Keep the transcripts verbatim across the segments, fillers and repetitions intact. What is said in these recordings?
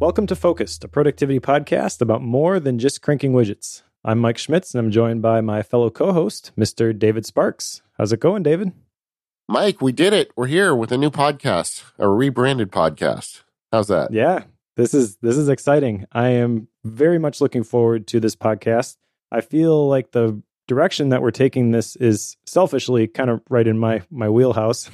Welcome to Focused, a productivity podcast about more than just cranking widgets. I'm Mike Schmitz, and I'm joined by my fellow co-host, Mister David Sparks. How's it going, David? Mike, we did it. We're here with a new podcast, a rebranded podcast. How's that? Yeah, this is this is exciting. I am very much looking forward to this podcast. I feel like the direction that we're taking this is selfishly kind of right in my my wheelhouse.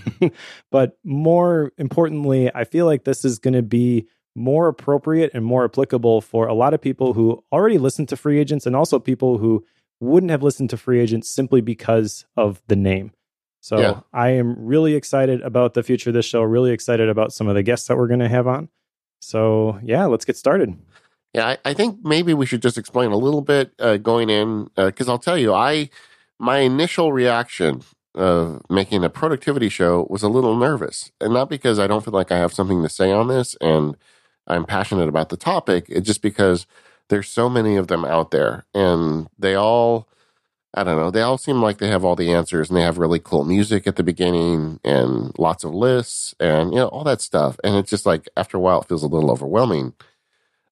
But more importantly, I feel like this is going to be more appropriate and more applicable for a lot of people who already listen to Free Agents and also people who wouldn't have listened to Free Agents simply because of the name. So yeah. I am really excited about the future of this show, really excited about some of the guests that we're going to have on. So yeah, let's get started. Yeah, I, I think maybe we should just explain a little bit uh, going in, because uh, I'll tell you, I my initial reaction of making a productivity show was a little nervous, and not because I don't feel like I have something to say on this and I'm passionate about the topic. It's just because there's so many of them out there, and they all, I don't know, they all seem like they have all the answers, and they have really cool music at the beginning and lots of lists and, you know, all that stuff. And it's just like, after a while, it feels a little overwhelming.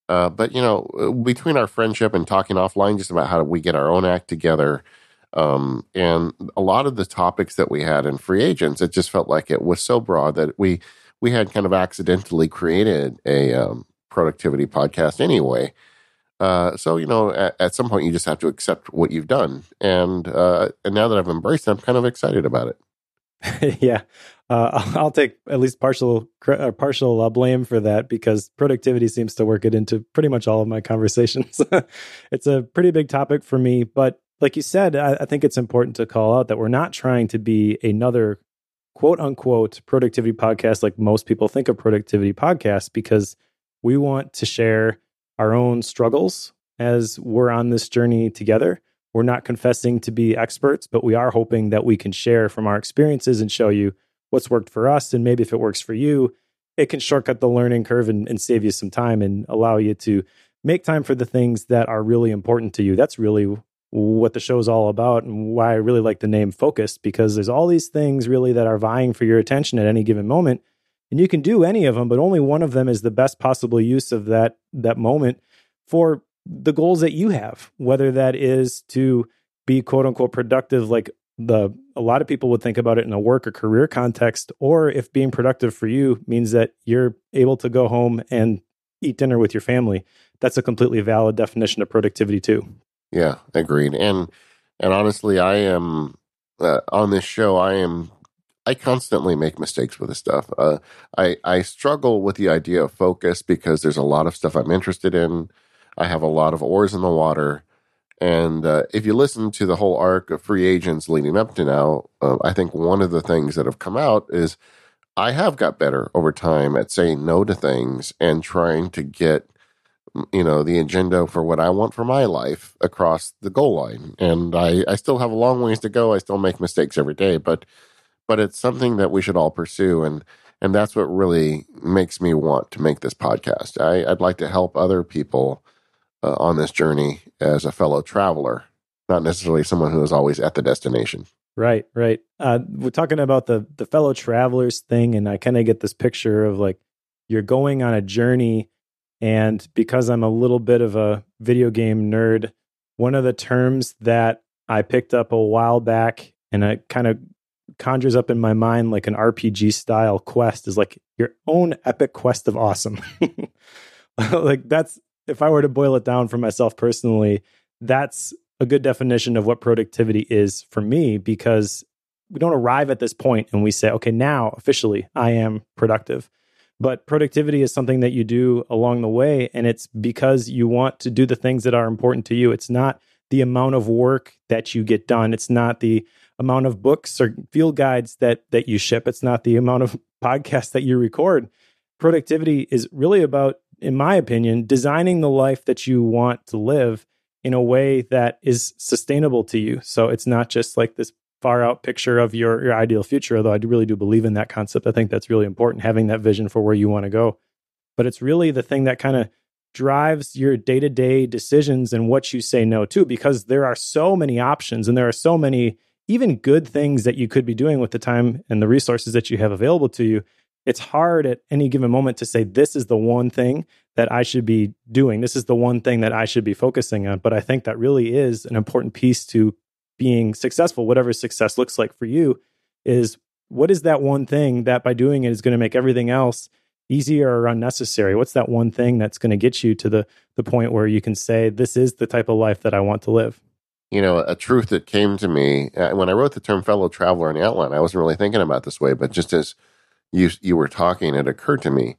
Uh, but, you know, between our friendship and talking offline just about how we get our own act together, um, and a lot of the topics that we had in Free Agents, it just felt like it was so broad that we we had kind of accidentally created a um, productivity podcast anyway. Uh, so, you know, at, at some point, you just have to accept what you've done. And uh, and now that I've embraced it, I'm kind of excited about it. Yeah, uh, I'll take at least partial uh, partial uh, blame for that, because productivity seems to work it into pretty much all of my conversations. It's a pretty big topic for me. But like you said, I, I think it's important to call out that we're not trying to be another quote unquote productivity podcast like most people think of productivity podcasts, because we want to share our own struggles as we're on this journey together. We're not confessing to be experts, but we are hoping that we can share from our experiences and show you what's worked for us. And maybe if it works for you, it can shortcut the learning curve and, and save you some time and allow you to make time for the things that are really important to you. That's really what the show's all about, and why I really like the name Focused, because there's all these things really that are vying for your attention at any given moment. And you can do any of them, but only one of them is the best possible use of that, that moment for the goals that you have, whether that is to be quote unquote productive, like the a lot of people would think about it in a work or career context, or if being productive for you means that you're able to go home and eat dinner with your family. That's a completely valid definition of productivity too. Yeah, agreed. And and honestly, I am uh, on this show, I am I constantly make mistakes with this stuff. Uh, I I struggle with the idea of focus because there's a lot of stuff I'm interested in. I have a lot of oars in the water. And uh, if you listen to the whole arc of Free Agents leading up to now, uh, I think one of the things that have come out is I have got better over time at saying no to things and trying to get, you know, the agenda for what I want for my life across the goal line. And I, I still have a long ways to go. I still make mistakes every day, but but it's something that we should all pursue. And and that's what really makes me want to make this podcast. I, I'd like to help other people Uh, on this journey as a fellow traveler, not necessarily someone who is always at the destination. Right, right. Uh, we're talking about the the fellow travelers thing, and I kind of get this picture of like, you're going on a journey, and because I'm a little bit of a video game nerd, one of the terms that I picked up a while back, and it kind of conjures up in my mind like an R P G style quest, is like your own epic quest of awesome. Like that's, if I were to boil it down for myself personally, that's a good definition of what productivity is for me, because we don't arrive at this point and we say, okay, now officially I am productive. But productivity is something that you do along the way, and it's because you want to do the things that are important to you. It's not the amount of work that you get done. It's not the amount of books or field guides that that you ship. It's not the amount of podcasts that you record. Productivity is really about, in my opinion, designing the life that you want to live in a way that is sustainable to you. So it's not just like this far out picture of your, your ideal future, although I do really do believe in that concept. I think that's really important, having that vision for where you want to go. But it's really the thing that kind of drives your day-to-day decisions and what you say no to, because there are so many options and there are so many even good things that you could be doing with the time and the resources that you have available to you. it's hard at any given moment to say, this is the one thing that I should be doing. This is the one thing that I should be focusing on. But I think that really is an important piece to being successful, whatever success looks like for you, is what is that one thing that by doing it is going to make everything else easier or unnecessary? What's that one thing that's going to get you to the, the point where you can say, this is the type of life that I want to live? You know, a truth that came to me uh, when I wrote the term fellow traveler in the outline, I wasn't really thinking about this way, but just as you you were talking, it occurred to me.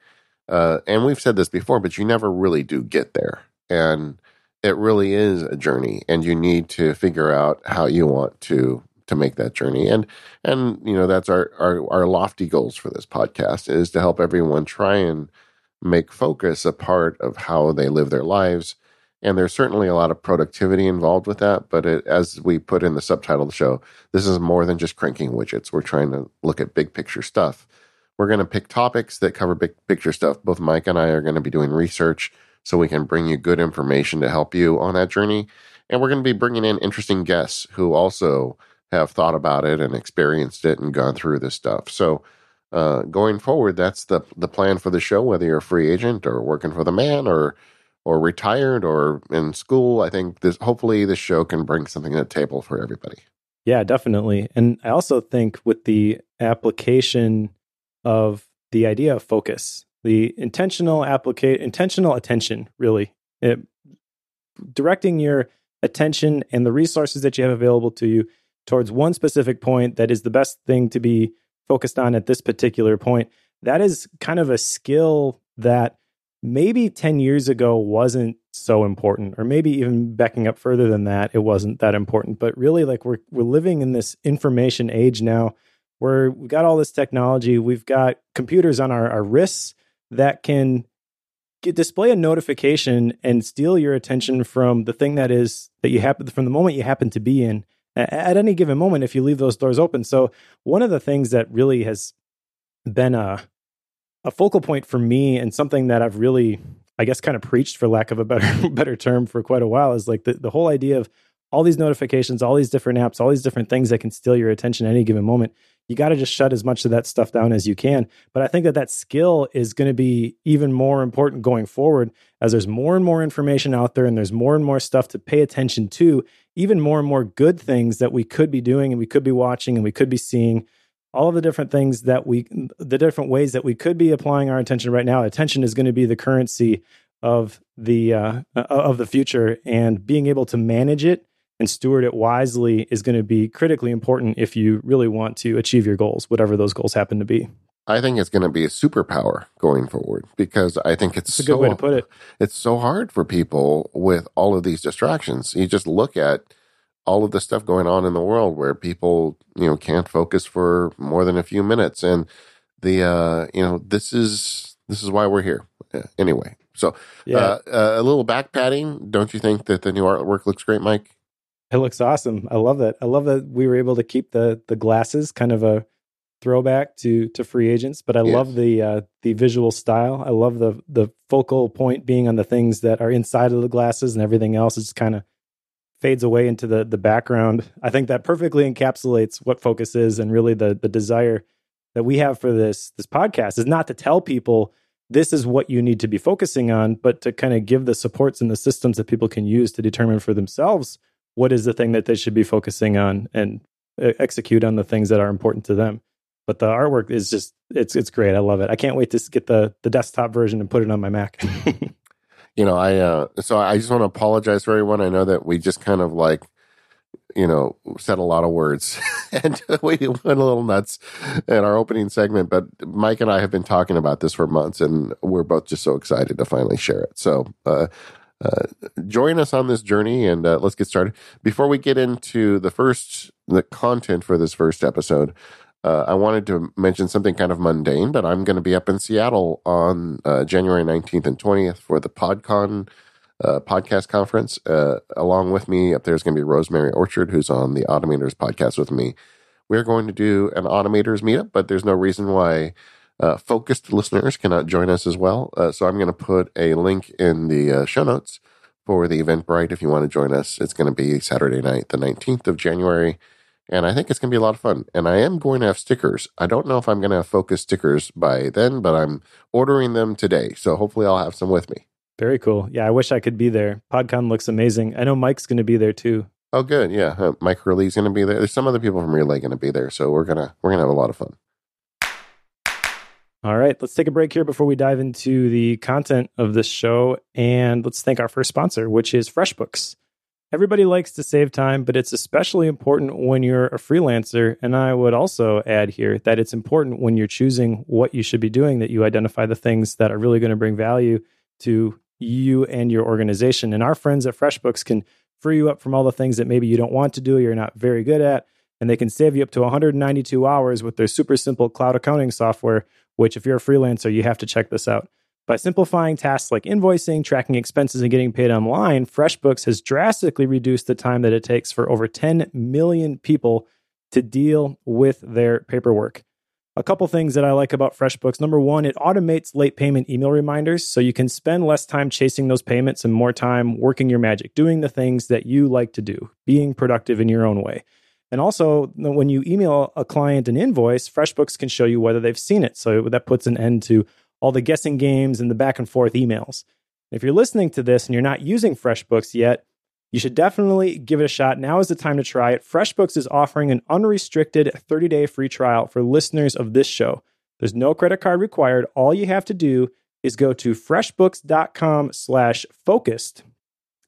Uh, and we've said this before, but you never really do get there. And it really is a journey, and you need to figure out how you want to to make that journey. And, and you know, that's our, our, our lofty goals for this podcast, is to help everyone try and make focus a part of how they live their lives. And there's certainly a lot of productivity involved with that. But it, as we put in the subtitle of the show, this is more than just cranking widgets. We're trying to look at big picture stuff. We're going to pick topics that cover big picture stuff. Both Mike and I are going to be doing research so we can bring you good information to help you on that journey. And we're going to be bringing in interesting guests who also have thought about it and experienced it and gone through this stuff. So uh, going forward, that's the the plan for the show, whether you're a free agent or working for the man or or retired or in school. I think this hopefully this show can bring something to the table for everybody. Yeah, definitely. And I also think with the application of the idea of focus, the intentional applica- intentional attention, really, it, directing your attention and the resources that you have available to you towards one specific point that is the best thing to be focused on at this particular point, that is kind of a skill that maybe ten years ago wasn't so important, or maybe even backing up further than that, it wasn't that important. But really, like we're we're living in this information age now where we've got all this technology, we've got computers on our, our wrists that can get, display a notification and steal your attention from the thing that is, that you happen, from the moment you happen to be in at, at any given moment if you leave those doors open. So one of the things that really has been a A focal point for me, and something that I've really, I guess, kind of preached, for lack of a better better term, for quite a while, is like the, the whole idea of all these notifications, all these different apps, all these different things that can steal your attention at any given moment. You got to just shut as much of that stuff down as you can. But I think that that skill is going to be even more important going forward, as there's more and more information out there and there's more and more stuff to pay attention to, even more and more good things that we could be doing and we could be watching and we could be seeing. All of the different things that we, the different ways that we could be applying our attention right now. Attention is going to be the currency of the uh, of the future, and being able to manage it and steward it wisely is going to be critically important if you really want to achieve your goals, whatever those goals happen to be. I think it's going to be a superpower going forward, because I think it's, it's a so, good way to put it. It's so hard for people with all of these distractions. You just look at all of the stuff going on in the world where people, you know, can't focus for more than a few minutes. And the, uh, you know, this is, this is why we're here anyway. So yeah. uh, uh, a little back patting. Don't you think that the new artwork looks great, Mike? It looks awesome. I love that. I love that we were able to keep the, the glasses, kind of a throwback to, to Free Agents, but I yes. love the, uh, the visual style. I love the, the focal point being on the things that are inside of the glasses, and everything else is kind of fades away into the the background. I think that perfectly encapsulates what focus is, and really the the desire that we have for this this podcast is not to tell people this is what you need to be focusing on, but to kind of give the supports and the systems that people can use to determine for themselves what is the thing that they should be focusing on, and uh, execute on the things that are important to them. But the artwork is just, it's it's great. I love it. I can't wait to get the the desktop version and put it on my Mac. You know, I, uh, so I just want to apologize for everyone. I know that we just kind of like, you know, said a lot of words and we went a little nuts in our opening segment, but Mike and I have been talking about this for months, and we're both just so excited to finally share it. So, uh, uh, join us on this journey, and uh, let's get started. Before we get into the first, the content for this first episode, Uh, I wanted to mention something kind of mundane, but I'm going to be up in Seattle on uh, January nineteenth and twentieth for the PodCon uh, podcast conference. Uh, along with me up there is going to be Rosemary Orchard, who's on the Automators podcast with me. We're going to do an Automators meetup, but there's no reason why uh, focused listeners cannot join us as well. Uh, so I'm going to put a link in the uh, show notes for the Eventbrite if you want to join us. It's going to be Saturday night, the nineteenth of January. And I think it's going to be a lot of fun. And I am going to have stickers. I don't know if I'm going to have Focused stickers by then, but I'm ordering them today. So hopefully I'll have some with me. Very cool. Yeah, I wish I could be there. PodCon looks amazing. I know Mike's going to be there too. Oh, good. Yeah. Uh, Mike Reley's going to be there. There's some other people from Relay going to be there. So we're going to we're going to have a lot of fun. All right. Let's take a break here before we dive into the content of this show. And let's thank our first sponsor, which is FreshBooks. Everybody likes to save time, but it's especially important when you're a freelancer. And I would also add here that it's important when you're choosing what you should be doing that you identify the things that are really going to bring value to you and your organization. And our friends at FreshBooks can free you up from all the things that maybe you don't want to do, you're not very good at, and they can save you up to one hundred ninety-two hours with their super simple cloud accounting software, which if you're a freelancer, you have to check this out. By simplifying tasks like invoicing, tracking expenses, and getting paid online, FreshBooks has drastically reduced the time that it takes for over ten million people to deal with their paperwork. A couple things that I like about FreshBooks. Number one, it automates late payment email reminders, so you can spend less time chasing those payments and more time working your magic, doing the things that you like to do, being productive in your own way. And also, when you email a client an invoice, FreshBooks can show you whether they've seen it, so that puts an end to all the guessing games and the back and forth emails. If you're listening to this and you're not using FreshBooks yet, you should definitely give it a shot. Now is the time to try it. FreshBooks is offering an unrestricted thirty-day free trial for listeners of this show. There's no credit card required. All you have to do is go to freshbooks dot com slash focused.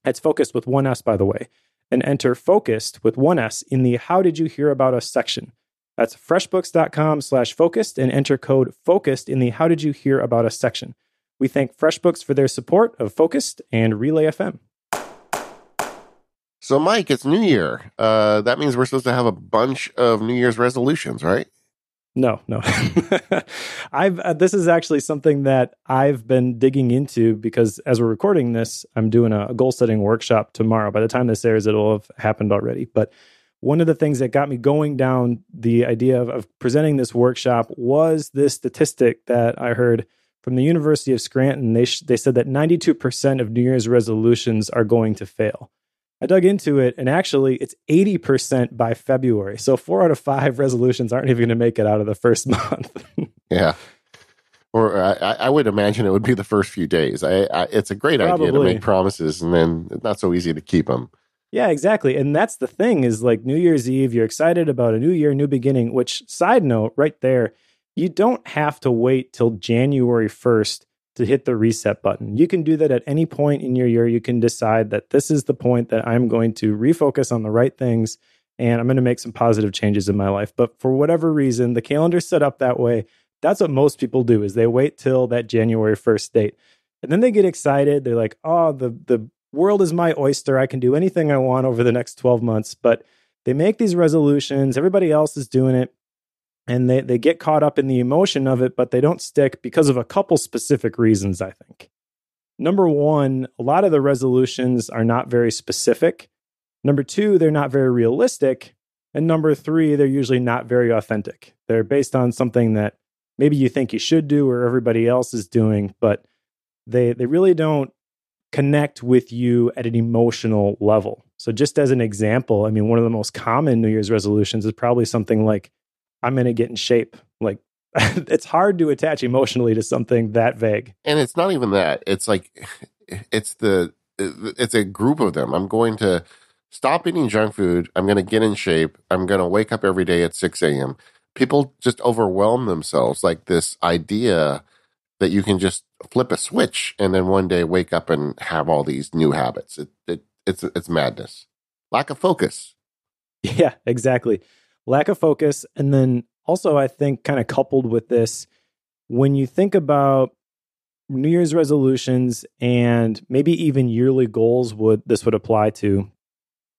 That's Focused with one S, by the way, and enter Focused with one S in the How Did You Hear About Us section. That's freshbooks dot com slash focused and enter code FOCUSED in the How Did You Hear About Us section. We thank FreshBooks for their support of Focused and Relay F M. So, Mike, it's New Year. Uh, that means we're supposed to have a bunch of New Year's resolutions, right? No, no. I've uh, this is actually something that I've been digging into because as we're recording this, I'm doing a goal-setting workshop tomorrow. By the time this airs, it'll have happened already, but one of the things that got me going down the idea of, of presenting this workshop was this statistic that I heard from the University of Scranton. They sh- they said that ninety-two percent of New Year's resolutions are going to fail. I dug into it, and actually, it's eighty percent by February. So four out of five resolutions aren't even going to make it out of the first month. Yeah. Or I, I would imagine it would be the first few days. I, I It's a great Probably. idea to make promises, and then it's not so easy to keep them. Yeah, exactly. And that's the thing is like New Year's Eve, you're excited about a new year, new beginning, which side note right there, you don't have to wait till January first to hit the reset button. You can do that at any point in your year. You can decide that this is the point that I'm going to refocus on the right things and I'm going to make some positive changes in my life. But for whatever reason, the calendar's set up that way. That's what most people do is they wait till that January first date. And then they get excited. They're like, oh, the the world is my oyster. I can do anything I want over the next twelve months, but they make these resolutions. Everybody else is doing it and they, they get caught up in the emotion of it, but they don't stick because of a couple specific reasons, I think. Number one, a lot of the resolutions are not very specific. Number two, they're not very realistic. And number three, they're usually not very authentic. They're based on something that maybe you think you should do or everybody else is doing, but they they really don't connect with you at an emotional level. So just as an example, I mean, one of the most common New Year's resolutions is probably something like, I'm going to get in shape. Like, it's hard to attach emotionally to something that vague. And it's not even that. It's like, it's the, it's a group of them. I'm going to stop eating junk food. I'm going to get in shape. I'm going to wake up every day at six a.m. People just overwhelm themselves. Like this idea that you can just flip a switch and then one day wake up and have all these new habits. It, it it's it's madness. Lack of focus. Yeah, exactly. Lack of focus. And then also, I think kind of coupled with this, when you think about New Year's resolutions and maybe even yearly goals would this would apply to,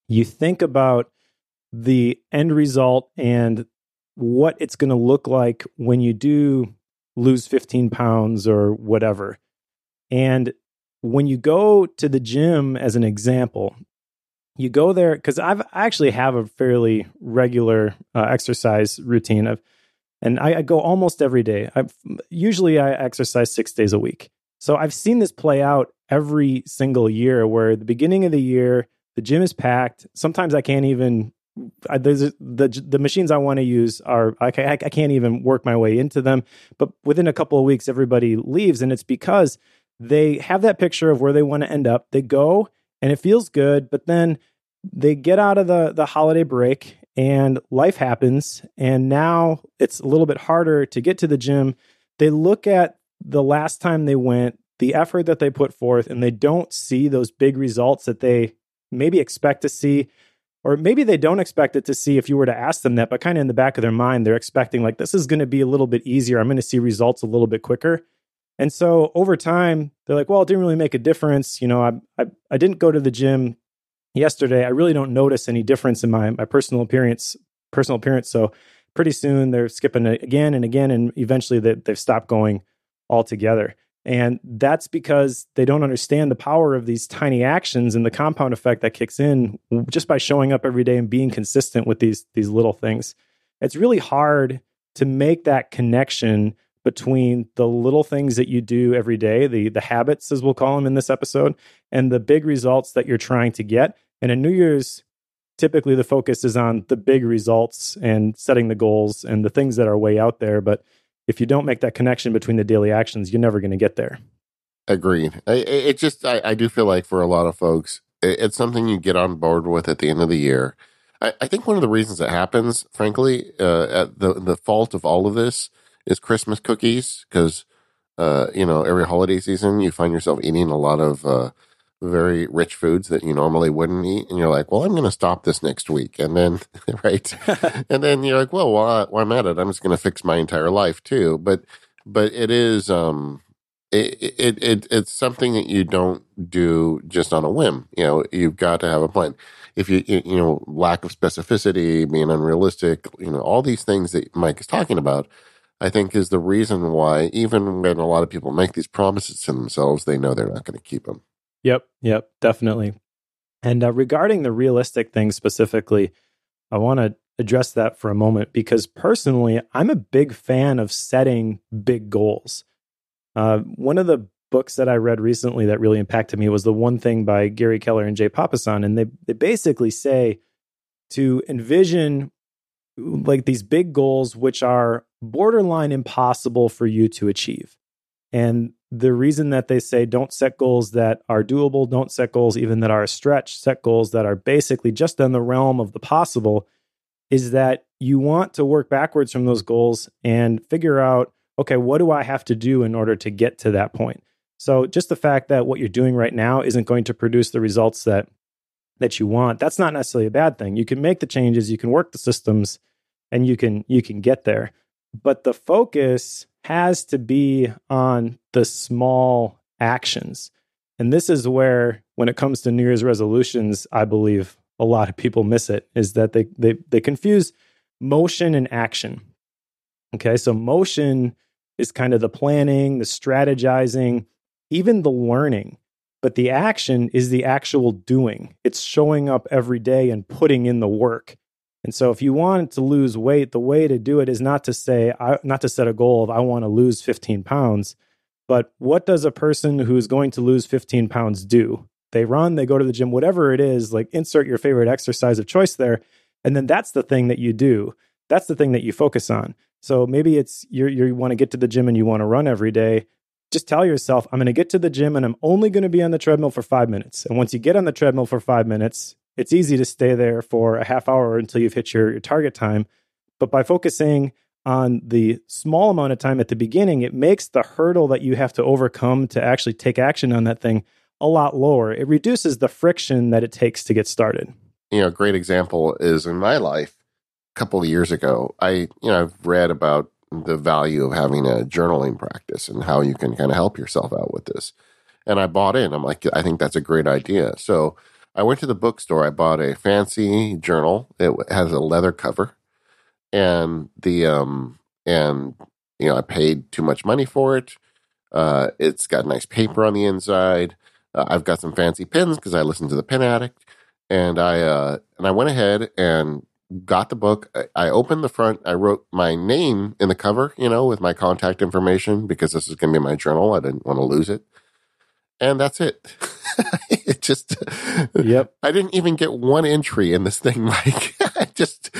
you think about the end result and what it's going to look like when you do lose fifteen pounds or whatever. And when you go to the gym, as an example, you go there because I've I actually have a fairly regular uh, exercise routine of, and I, I go almost every day. I've, usually I exercise six days a week. So I've seen this play out every single year where the beginning of the year, the gym is packed. Sometimes I can't even I, the the machines I want to use are, I, I, I can't even work my way into them. But within a couple of weeks, everybody leaves. And it's because they have that picture of where they want to end up. They go and it feels good, but then they get out of the, the holiday break and life happens. And now it's a little bit harder to get to the gym. They look at the last time they went, the effort that they put forth, and they don't see those big results that they maybe expect to see. Or maybe they don't expect it to see if you were to ask them that, but kind of in the back of their mind, they're expecting like, this is going to be a little bit easier. I'm going to see results a little bit quicker. And so over time, they're like, well, it didn't really make a difference. You know, I I, I didn't go to the gym yesterday. I really don't notice any difference in my, my personal appearance, personal appearance. So pretty soon they're skipping it again and again. And eventually they, they've stopped going altogether. And that's because they don't understand the power of these tiny actions and the compound effect that kicks in just by showing up every day and being consistent with these, these little things. It's really hard to make that connection between the little things that you do every day, the, the habits, as we'll call them in this episode, and the big results that you're trying to get. And in New Year's, typically the focus is on the big results and setting the goals and the things that are way out there. But if you don't make that connection between the daily actions, you're never going to get there. Agreed. I, it just, I, I do feel like for a lot of folks, it, it's something you get on board with at the end of the year. I, I think one of the reasons it happens, frankly, uh, at the the fault of all of this is Christmas cookies, because, uh, you know, every holiday season you find yourself eating a lot of uh, very rich foods that you normally wouldn't eat. And you're like, well, I'm going to stop this next week. And then, right. And then you're like, well, while, while I'm at it, I'm just going to fix my entire life too. But, but it is, um, it, it, it, it's something that you don't do just on a whim. You know, you've got to have a plan. If you, you, you know, lack of specificity, being unrealistic, you know, all these things that Mike is talking about, I think is the reason why even when a lot of people make these promises to themselves, they know they're not going to keep them. Yep. Yep. Definitely. And uh, regarding the realistic thing specifically, I want to address that for a moment because personally, I'm a big fan of setting big goals. Uh, one of the books that I read recently that really impacted me was The One Thing by Gary Keller and Jay Papasan. And they, they basically say to envision like these big goals, which are borderline impossible for you to achieve. And the reason that they say don't set goals that are doable, don't set goals even that are a stretch, set goals that are basically just in the realm of the possible is that you want to work backwards from those goals and figure out, okay, what do I have to do in order to get to that point? So just the fact that what you're doing right now isn't going to produce the results that that you want, that's not necessarily a bad thing. You can make the changes, you can work the systems, and you can you can get there. But the focus has to be on the small actions. And this is where, when it comes to New Year's resolutions, I believe a lot of people miss it, is that they they they confuse motion and action. Okay, so motion is kind of the planning, the strategizing, even the learning. But the action is the actual doing. It's showing up every day and putting in the work. And so if you want to lose weight, the way to do it is not to say, I, not to set a goal of I want to lose fifteen pounds, but what does a person who's going to lose fifteen pounds do? They run, they go to the gym, whatever it is, like insert your favorite exercise of choice there. And then that's the thing that you do. That's the thing that you focus on. So maybe it's you're, you want to get to the gym and you want to run every day. Just tell yourself, I'm going to get to the gym and I'm only going to be on the treadmill for five minutes. And once you get on the treadmill for five minutes, it's easy to stay there for a half hour until you've hit your, your target time. But by focusing on the small amount of time at the beginning, it makes the hurdle that you have to overcome to actually take action on that thing a lot lower. It reduces the friction that it takes to get started. You know, a great example is in my life, a couple of years ago, I, you know, I've read about the value of having a journaling practice and how you can kind of help yourself out with this. And I bought in. I'm like, I think that's a great idea. So I went to the bookstore. I bought a fancy journal. It has a leather cover, and the um and you know I paid too much money for it. Uh, it's got nice paper on the inside. Uh, I've got some fancy pens because I listened to the Pen Addict, and I uh, and I went ahead and got the book. I, I opened the front. I wrote my name in the cover, you know, with my contact information because this is going to be my journal. I didn't want to lose it. And that's it. It just, yep. I didn't even get one entry in this thing, Mike. I just,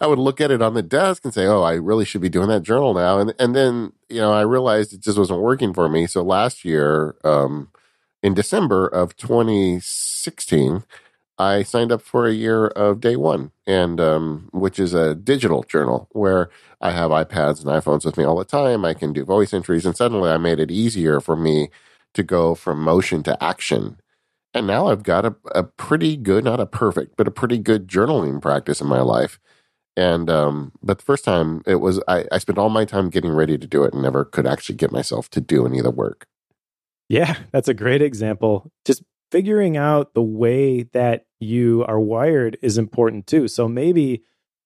I would look at it on the desk and say, oh, I really should be doing that journal now. And and then, you know, I realized it just wasn't working for me. So last year, um, in December of twenty sixteen, I signed up for a year of Day One, and um, which is a digital journal where I have iPads and iPhones with me all the time. I can do voice entries, and suddenly I made it easier for me to go from motion to action. And now I've got a, a pretty good, not a perfect, but a pretty good journaling practice in my life. And um, but the first time it was, I, I spent all my time getting ready to do it and never could actually get myself to do any of the work. Yeah, that's a great example. Just figuring out the way that you are wired is important too. So maybe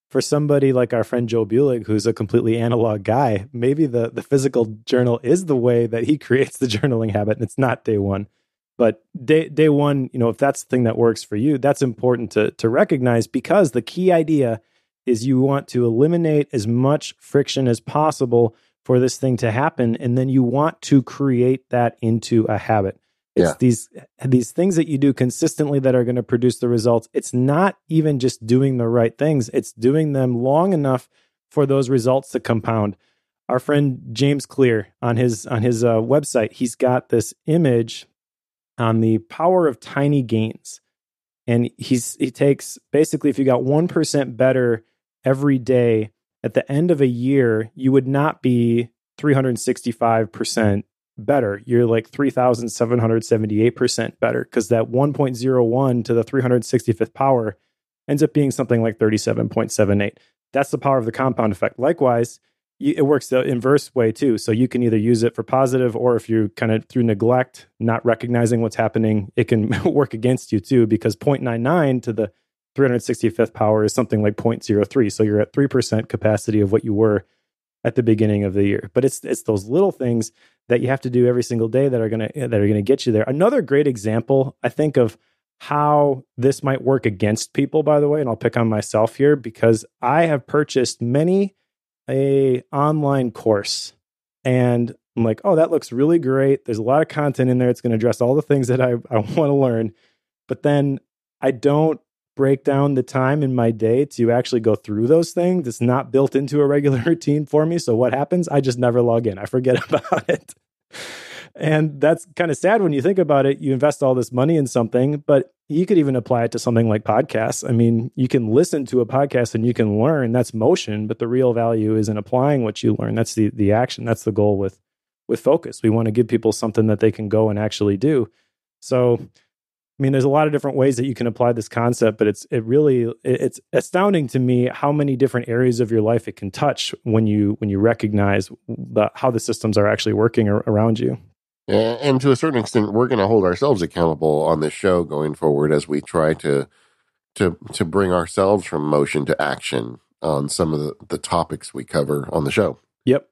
for somebody like our friend Joe Bulig, who's a completely analog guy, maybe the, the physical journal is the way that he creates the journaling habit, and it's not Day One. But day day one, you know, if that's the thing that works for you, that's important to, to recognize, because the key idea is you want to eliminate as much friction as possible for this thing to happen. And then you want to create that into a habit. It's yeah. these these things that you do consistently that are going to produce the results. It's not even just doing the right things. It's doing them long enough for those results to compound. Our friend James Clear on his on his uh, website, he's got this image on the power of tiny gains. And he's he takes, basically, if you got one percent better every day, at the end of a year, you would not be three hundred sixty-five percent better. You're like three thousand seven hundred seventy-eight percent better, because that one point oh one to the three hundred sixty-fifth power ends up being something like thirty-seven point seven eight. That's the power of the compound effect. Likewise, it works the inverse way too. So you can either use it for positive, or if you kind of through neglect, not recognizing what's happening, it can work against you too, because zero point nine nine to the three hundred sixty-fifth power is something like zero point zero three. So you're at three percent capacity of what you were at the beginning of the year. But it's it's those little things that you have to do every single day that are going to that are going to get you there. Another great example, I think, of how this might work against people, by the way, and I'll pick on myself here, because I have purchased many a online course, and I'm like, oh, that looks really great. There's a lot of content in there. It's going to address all the things that I, I want to learn. But then I don't break down the time in my day to actually go through those things. It's not built into a regular routine for me. So what happens? I just never log in. I forget about it. And that's kind of sad when you think about it. You invest all this money in something, but you could even apply it to something like podcasts. I mean, you can listen to a podcast and you can learn. That's motion, but the real value is in applying what you learn. That's the the action. That's the goal with with Focus. We want to give people something that they can go and actually do. So, I mean, there's a lot of different ways that you can apply this concept, but it's it really it, it's astounding to me how many different areas of your life it can touch when you when you recognize the, how the systems are actually working ar- around you. And to a certain extent, we're going to hold ourselves accountable on this show going forward as we try to to to bring ourselves from motion to action on some of the, the topics we cover on the show. Yep.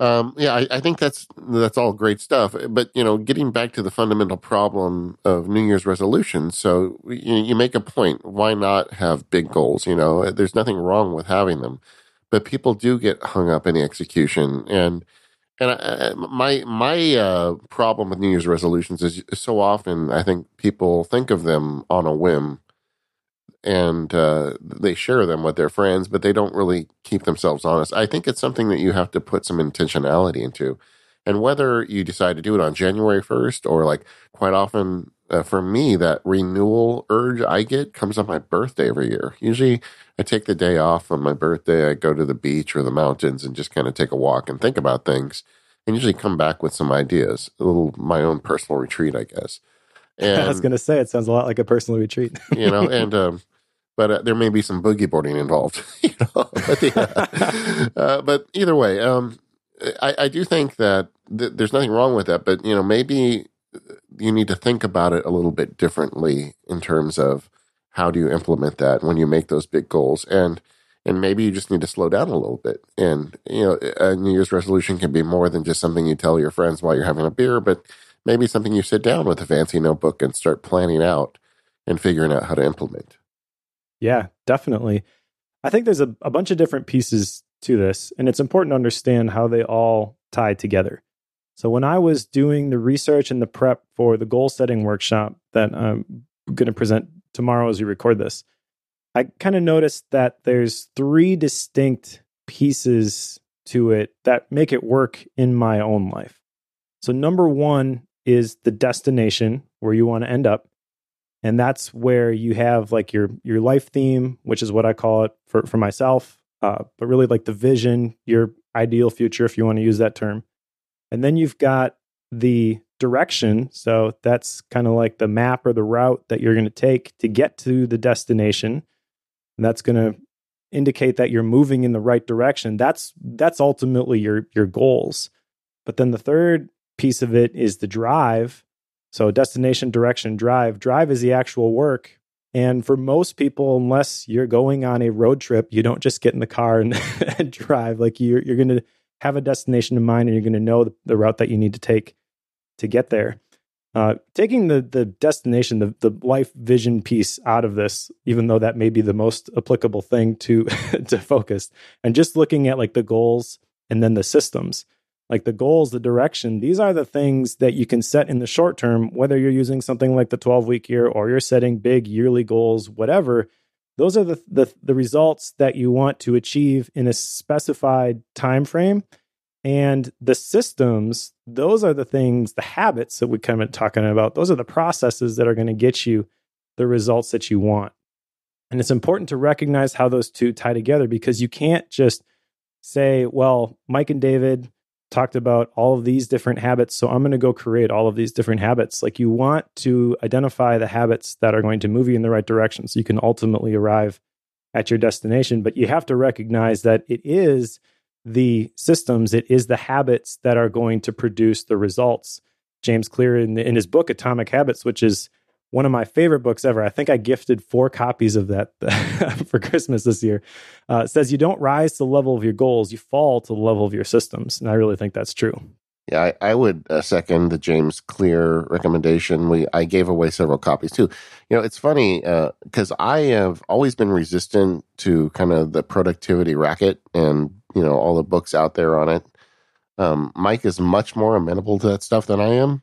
Um, yeah, I, I think that's that's all great stuff. But, you know, getting back to the fundamental problem of New Year's resolutions. So you, you make a point. Why not have big goals? You know, there's nothing wrong with having them. But people do get hung up in the execution. And And I, my my uh, problem with New Year's resolutions is so often I think people think of them on a whim, and uh, they share them with their friends, but they don't really keep themselves honest. I think it's something that you have to put some intentionality into. And whether you decide to do it on January first or, like, quite often uh, for me, that renewal urge I get comes on my birthday every year. Usually I take the day off on my birthday. I go to the beach or the mountains and just kind of take a walk and think about things, and usually come back with some ideas, a little my own personal retreat, I guess. And, I was going to say, it sounds a lot like a personal retreat. you know, and... um But uh, there may be some boogie boarding involved, you know. But, yeah. uh, but either way, um, I, I do think that th- there's nothing wrong with that. But, you know, maybe you need to think about it a little bit differently in terms of how do you implement that when you make those big goals, and and maybe you just need to slow down a little bit. And, you know, a New Year's resolution can be more than just something you tell your friends while you're having a beer, but maybe something you sit down with a fancy notebook and start planning out and figuring out how to implement. Yeah, definitely. I think there's a, a bunch of different pieces to this, and it's important to understand how they all tie together. So when I was doing the research and the prep for the goal setting workshop that I'm going to present tomorrow as we record this, I kind of noticed that there's three distinct pieces to it that make it work in my own life. So number one is the destination where you want to end up. And that's where you have like your your life theme, which is what I call it for, for myself, uh, but really like the vision, your ideal future, if you want to use that term. And then you've got the direction. So that's kind of like the map or the route that you're going to take to get to the destination. And that's going to indicate that you're moving in the right direction. That's that's ultimately your your goals. But then the third piece of it is the drive. So destination, direction, drive. Drive is the actual work. And for most people, unless you're going on a road trip, you don't just get in the car and, and drive. Like you're, you're going to have a destination in mind and you're going to know the route that you need to take to get there. Uh, taking the the destination, the, the life vision piece out of this, even though that may be the most applicable thing to, to focus, and just looking at like the goals and then the systems. Like the goals, the direction, these are the things that you can set in the short term, whether you're using something like the twelve-week year or you're setting big yearly goals, whatever. Those are the, the the results that you want to achieve in a specified time frame. And the systems, those are the things, the habits that we come and talking about. Those are the processes that are going to get you the results that you want. And it's important to recognize how those two tie together, because you can't just say, well, Mike and David talked about all of these different habits, so I'm going to go create all of these different habits. Like you want to identify the habits that are going to move you in the right direction so you can ultimately arrive at your destination. But you have to recognize that it is the systems, it is the habits that are going to produce the results. James Clear in, in his book, Atomic Habits, which is one of my favorite books ever. I think I gifted four copies of that for Christmas this year. Uh, it says you don't rise to the level of your goals, you fall to the level of your systems. And I really think that's true. Yeah, I, I would uh, second the James Clear recommendation. We I gave away several copies too. You know, it's funny because uh, I have always been resistant to kind of the productivity racket and, you know, all the books out there on it. Um, Mike is much more amenable to that stuff than I am.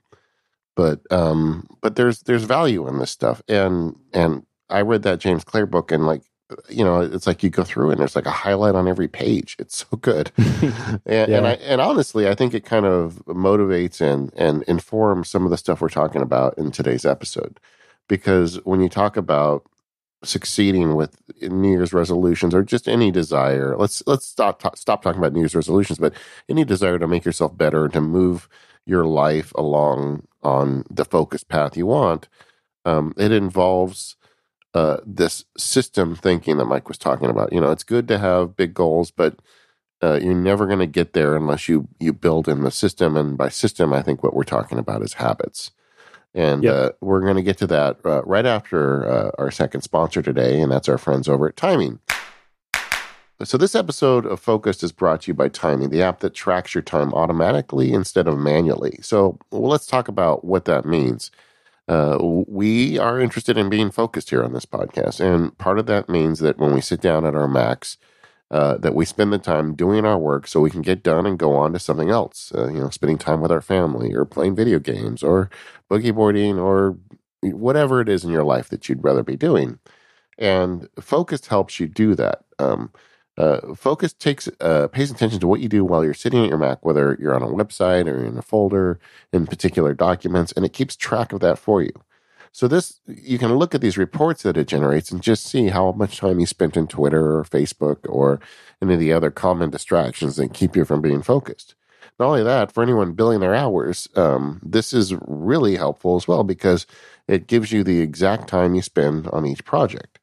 But um, but there's there's value in this stuff, and and I read that James Clear book, and like you know, it's like you go through and there's like a highlight on every page. It's so good, and, yeah. and I and honestly, I think it kind of motivates and and informs some of the stuff we're talking about in today's episode, because when you talk about succeeding with New Year's resolutions or just any desire, let's let's stop t- stop talking about New Year's resolutions, but any desire to make yourself better, to move your life along on the focused path you want, um, it involves uh, this system thinking that Mike was talking about. You know, it's good to have big goals, but uh, you're never going to get there unless you you build in the system. And by system, I think what we're talking about is habits. And yep. uh, we're going to get to that uh, right after uh, our second sponsor today, and that's our friends over at Timing. So this episode of Focused is brought to you by Timing, the app that tracks your time automatically instead of manually. So well, let's talk about what that means. Uh, we are interested in being focused here on this podcast. And part of that means that when we sit down at our Macs, uh, that we spend the time doing our work so we can get done and go on to something else. Uh, you know, spending time with our family or playing video games or boogie boarding or whatever it is in your life that you'd rather be doing. And Focused helps you do that. Um Uh, Focus takes uh, pays attention to what you do while you're sitting at your Mac, whether you're on a website or in a folder, in particular documents, and it keeps track of that for you. So this, you can look at these reports that it generates and just see how much time you spent in Twitter or Facebook or any of the other common distractions that keep you from being focused. Not only that, for anyone billing their hours, um, this is really helpful as well because it gives you the exact time you spend on each project.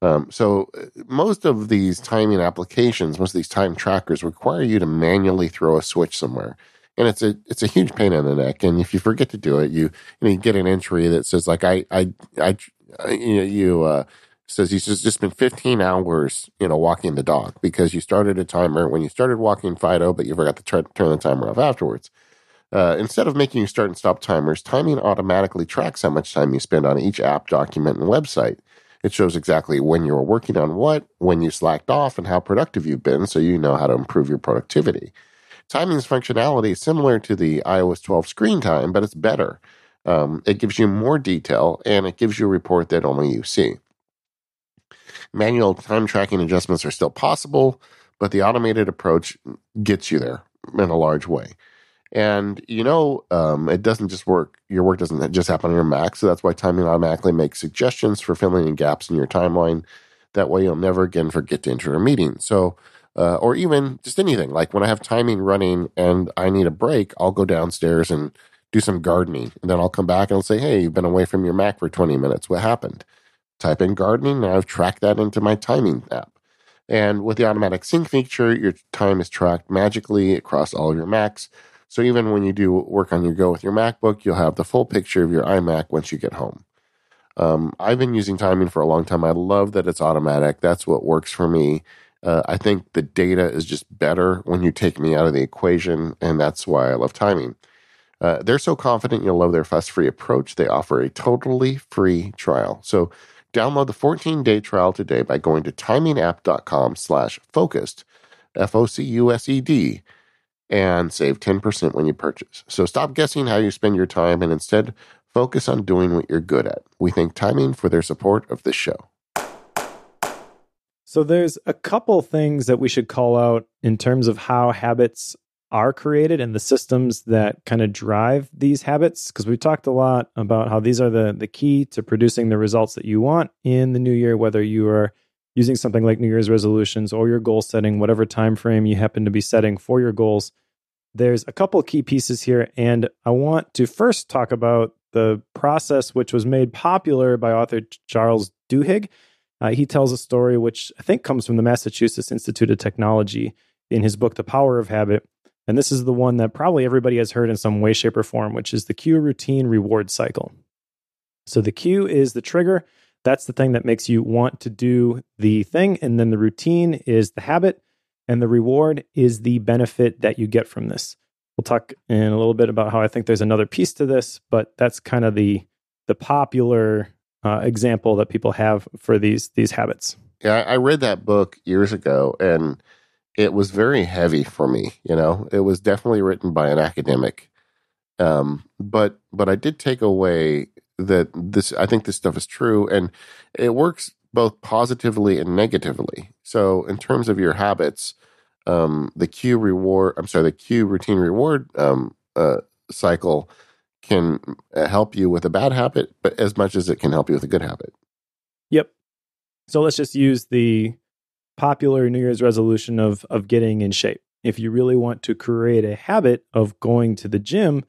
Um, so most of these timing applications, most of these time trackers require you to manually throw a switch somewhere. And it's a it's a huge pain in the neck. And if you forget to do it, you, you, know, you get an entry that says like, I, I, I, I you know, you, uh, says you just spent fifteen hours, you know, walking the dog because you started a timer when you started walking Fido, but you forgot to try, turn the timer off afterwards. Uh, instead of making you start and stop timers, Timing automatically tracks how much time you spend on each app, document, and website. It shows exactly when you were working on what, when you slacked off, and how productive you've been, so you know how to improve your productivity. Timing's functionality is similar to the i O S twelve screen time, but it's better. Um, it gives you more detail, and it gives you a report that only you see. Manual time tracking adjustments are still possible, but the automated approach gets you there in a large way. And, you know, um, it doesn't just work. Your work doesn't just happen on your Mac. So that's why Timing automatically makes suggestions for filling in gaps in your timeline. That way you'll never again forget to enter a meeting. So, uh, or even just anything. Like when I have Timing running and I need a break, I'll go downstairs and do some gardening. And then I'll come back and I'll say, hey, you've been away from your Mac for twenty minutes. What happened? Type in gardening, and I've tracked that into my Timing app. And with the automatic sync feature, your time is tracked magically across all of your Macs. So even when you do work on your go with your MacBook, you'll have the full picture of your iMac once you get home. Um, I've been using Timing for a long time. I love that it's automatic. That's what works for me. Uh, I think the data is just better when you take me out of the equation, and that's why I love Timing. Uh, they're so confident you'll love their fuss-free approach. They offer a totally free trial. So download the fourteen-day trial today by going to timingapp.com slash focused, F O C U S E D, and save ten percent when you purchase. So stop guessing how you spend your time and instead focus on doing what you're good at. We thank Timing for their support of this show. So there's a couple things that we should call out in terms of how habits are created and the systems that kind of drive these habits, because we talked a lot about how these are the, the key to producing the results that you want in the new year, whether you are using something like New Year's resolutions or your goal setting, whatever time frame you happen to be setting for your goals. There's a couple of key pieces here, and I want to first talk about the process which was made popular by author Charles Duhigg. Uh, he tells a story which I think comes from the Massachusetts Institute of Technology in his book, The Power of Habit. And this is the one that probably everybody has heard in some way, shape, or form, which is the cue, routine, reward cycle. So the cue is the trigger. That's the thing that makes you want to do the thing. And then the routine is the habit. And the reward is the benefit that you get from this. We'll talk in a little bit about how I think there's another piece to this, but that's kind of the the popular uh, example that people have for these these habits. Yeah, I read that book years ago, and it was very heavy for me, you know. It was definitely written by an academic. Um, but but I did take away that this, I think this stuff is true, and it works both positively and negatively. So in terms of your habits, um, the cue reward, I'm sorry, the cue routine reward um, uh, cycle can help you with a bad habit, but as much as it can help you with a good habit. Yep. So let's just use the popular New Year's resolution of of getting in shape. If you really want to create a habit of going to the gym,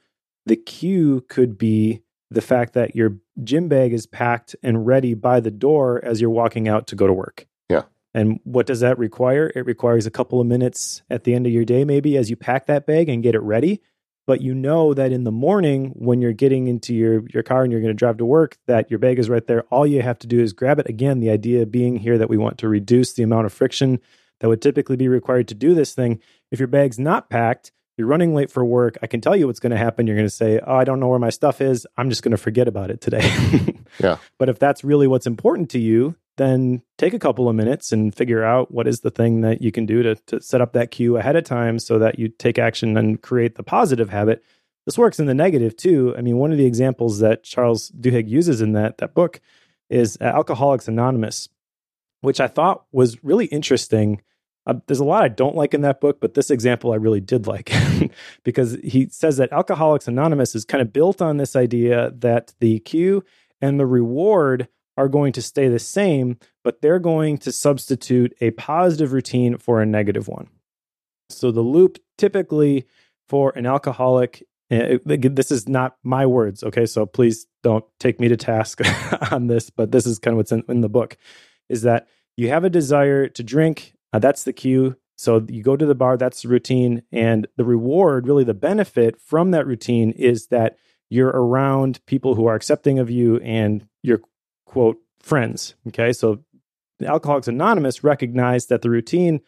the cue could be the fact that your gym bag is packed and ready by the door as you're walking out to go to work. Yeah. And what does that require? It requires a couple of minutes at the end of your day, maybe, as you pack that bag and get it ready. But you know that in the morning when you're getting into your, your car and you're going to drive to work, that your bag is right there. All you have to do is grab it. Again, the idea being here that we want to reduce the amount of friction that would typically be required to do this thing. If your bag's not packed, you're running late for work, I can tell you what's going to happen. You're going to say, oh, I don't know where my stuff is. I'm just going to forget about it today. Yeah. But if that's really what's important to you, then take a couple of minutes and figure out what is the thing that you can do to, to set up that cue ahead of time so that you take action and create the positive habit. This works in the negative too. I mean, one of the examples that Charles Duhigg uses in that, that book is Alcoholics Anonymous, which I thought was really interesting. Uh, there's a lot I don't like in that book, but this example I really did like because he says that Alcoholics Anonymous is kind of built on this idea that the cue and the reward are going to stay the same, but they're going to substitute a positive routine for a negative one. So the loop typically for an alcoholic, this is not my words, okay? So please don't take me to task on this, but this is kind of what's in, in the book, is that you have a desire to drink, uh, that's the cue. So you go to the bar, that's the routine, and the reward, really the benefit from that routine is that you're around people who are accepting of you and you're quote, friends. Okay. So Alcoholics Anonymous recognized that the routine,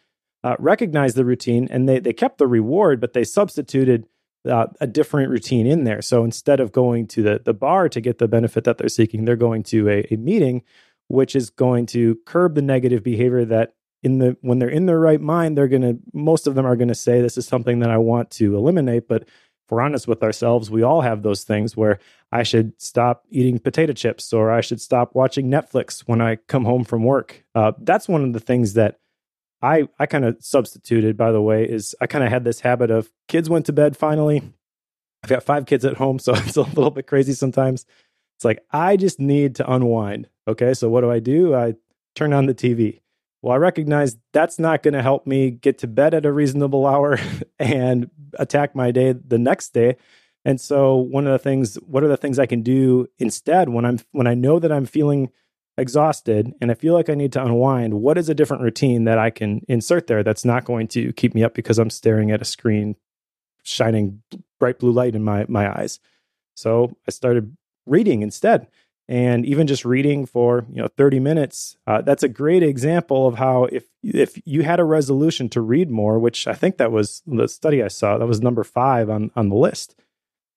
uh, recognized the routine and they, they kept the reward, but they substituted uh, a different routine in there. So instead of going to the, the bar to get the benefit that they're seeking, they're going to a, a meeting, which is going to curb the negative behavior that in the, when they're in their right mind, they're going to, most of them are going to say, this is something that I want to eliminate. But if we're honest with ourselves, we all have those things where I should stop eating potato chips or I should stop watching Netflix when I come home from work. Uh, that's one of the things that I, I kind of substituted, by the way, is I kind of had this habit of kids went to bed finally. I've got five kids at home, so it's a little bit crazy sometimes. It's like, I just need to unwind. Okay, so what do I do? I turn on the T V. Well, I recognize that's not going to help me get to bed at a reasonable hour and attack my day the next day. And so one of the things, what are the things I can do instead when I'm when I know that I'm feeling exhausted and I feel like I need to unwind? What is a different routine that I can insert there that's not going to keep me up because I'm staring at a screen shining bright blue light in my my eyes? So I started reading instead. And even just reading for, you know, thirty minutes, uh, that's a great example of how if if you had a resolution to read more, which I think that was the study I saw, that was number five on on the list.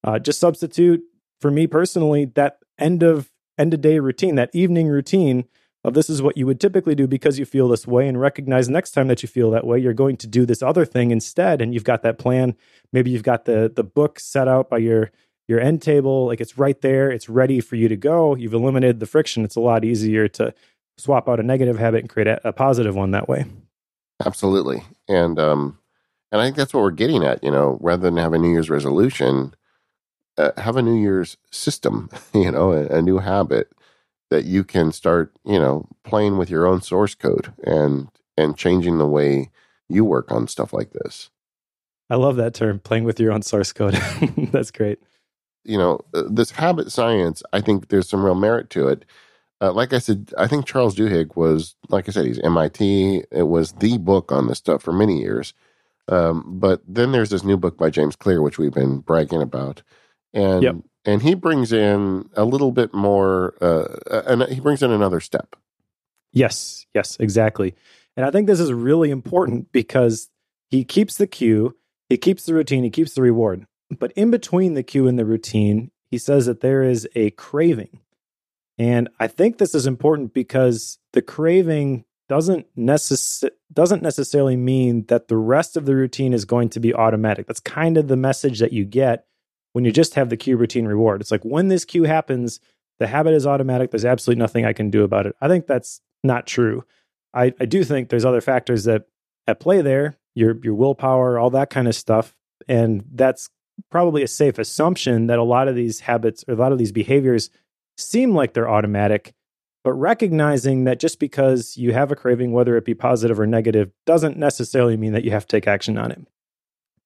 Uh, just substitute, for me personally, that end of end of day routine, that evening routine of this is what you would typically do because you feel this way, and recognize next time that you feel that way, you're going to do this other thing instead. And you've got that plan. Maybe you've got the the book set out by your Your end table, like it's right there. It's ready for you to go. You've eliminated the friction. It's a lot easier to swap out a negative habit and create a, a positive one that way. Absolutely. And um, and I think that's what we're getting at, you know, rather than have a New Year's resolution, uh, have a New Year's system, you know, a, a new habit that you can start, you know, playing with your own source code and and changing the way you work on stuff like this. I love that term, playing with your own source code. That's great. You know, this habit science, I think there's some real merit to it. Uh, like I said, I think Charles Duhigg was, like I said, he's M I T. It was the book on this stuff for many years. Um, but then there's this new book by James Clear, which we've been bragging about. And yep. and he brings in a little bit more, uh, and he brings in another step. Yes, yes, exactly. And I think this is really important because he keeps the cue, he keeps the routine, he keeps the reward. But in between the cue and the routine, he says that there is a craving. And I think this is important because the craving doesn't necess- doesn't necessarily mean that the rest of the routine is going to be automatic. That's kind of the message that you get when you just have the cue, routine, reward. It's like when this cue happens, the habit is automatic. There's absolutely nothing I can do about it. I think that's not true. I, I do think there's other factors that at play there, your your willpower, all that kind of stuff. And that's probably a safe assumption that a lot of these habits or a lot of these behaviors seem like they're automatic, but recognizing that just because you have a craving, whether it be positive or negative, doesn't necessarily mean that you have to take action on it.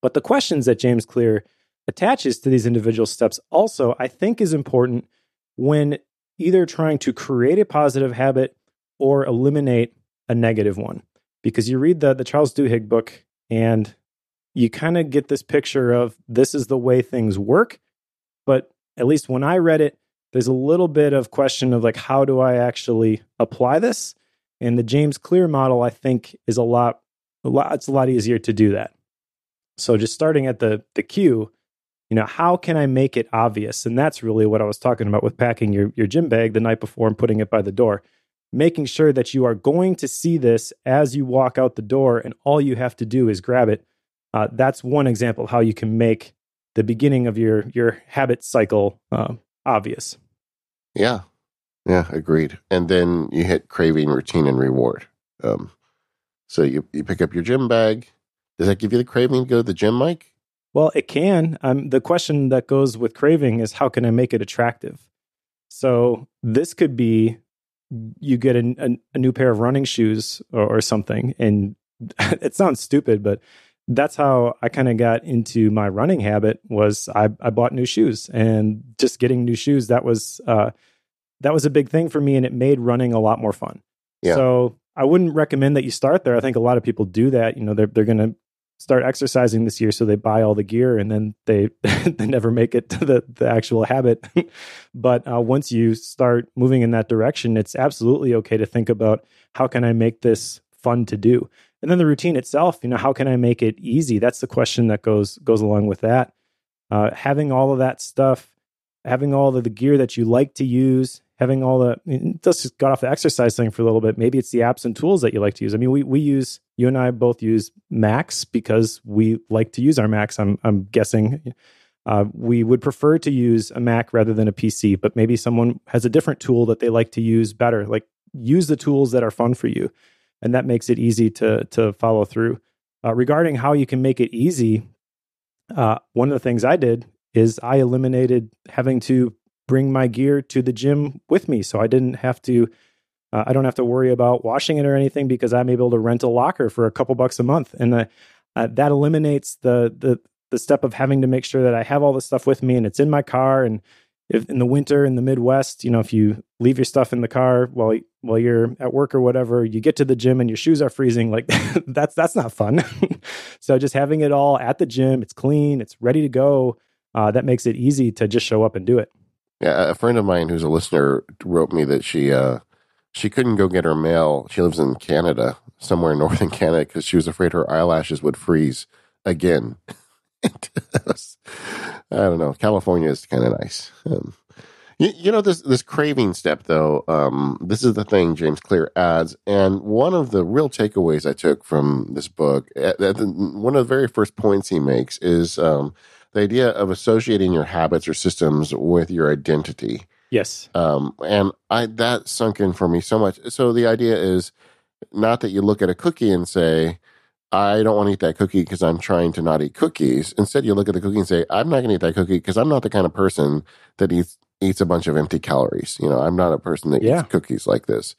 But the questions that James Clear attaches to these individual steps also, I think, is important when either trying to create a positive habit or eliminate a negative one. Because you read the, the Charles Duhigg book and you kind of get this picture of this is the way things work. But at least when I read it, there's a little bit of question of like, how do I actually apply this? And the James Clear model, I think, is a lot, a lot it's a lot easier to do that. So just starting at the the cue, you know, how can I make it obvious? And that's really what I was talking about with packing your, your gym bag the night before and putting it by the door. Making sure that you are going to see this as you walk out the door and all you have to do is grab it. Uh, that's one example of how you can make the beginning of your your habit cycle uh, obvious. Yeah, yeah, agreed. And then you hit craving, routine, and reward. Um, so you, you pick up your gym bag. Does that give you the craving to go to the gym, Mike? Well, it can. Um, the question that goes with craving is how can I make it attractive? So this could be you get a, a, a new pair of running shoes or, or something. And it sounds stupid, but that's how I kind of got into my running habit was I, I bought new shoes and just getting new shoes. That was, uh, that was a big thing for me and it made running a lot more fun. Yeah. So I wouldn't recommend that you start there. I think a lot of people do that. You know, they're, they're going to start exercising this year. So they buy all the gear and then they, they never make it to the, the actual habit. But uh, once you start moving in that direction, it's absolutely okay to think about how can I make this fun to do? And then the routine itself, you know, how can I make it easy? That's the question that goes goes along with that. Uh, having all of that stuff, having all of the gear that you like to use, having all the, I mean, let's just got off the exercise thing for a little bit. Maybe it's the apps and tools that you like to use. I mean, we we use, you and I both use Macs because we like to use our Macs, I'm I'm guessing. Uh, we would prefer to use a Mac rather than a P C, but maybe someone has a different tool that they like to use better. Like, use the tools that are fun for you, and that makes it easy to to follow through. Uh, regarding how you can make it easy, uh, one of the things I did is I eliminated having to bring my gear to the gym with me, so I didn't have to. Uh, I don't have to worry about washing it or anything because I'm able to rent a locker for a couple bucks a month, and uh, uh, that eliminates the the the step of having to make sure that I have all the stuff with me and it's in my car. And if in the winter in the Midwest, you know, if you leave your stuff in the car while while you're at work or whatever, you get to the gym and your shoes are freezing. Like that's that's not fun. So just having it all at the gym, it's clean, it's ready to go. Uh, that makes it easy to just show up and do it. Yeah, a friend of mine who's a listener wrote me that she. Uh... She couldn't go get her mail. She lives in Canada, somewhere in northern Canada, because she was afraid her eyelashes would freeze again. I don't know. California is kind of nice. Um, you, you know, this this craving step, though, um, this is the thing James Clear adds. And one of the real takeaways I took from this book, at, at the, one of the very first points he makes is um, the idea of associating your habits or systems with your identity. Yes. Um, and I that sunk in for me so much. So the idea is not that you look at a cookie and say, I don't want to eat that cookie because I'm trying to not eat cookies. Instead, you look at the cookie and say, I'm not going to eat that cookie because I'm not the kind of person that eats eats a bunch of empty calories. You know, I'm not a person that yeah. eats cookies like this.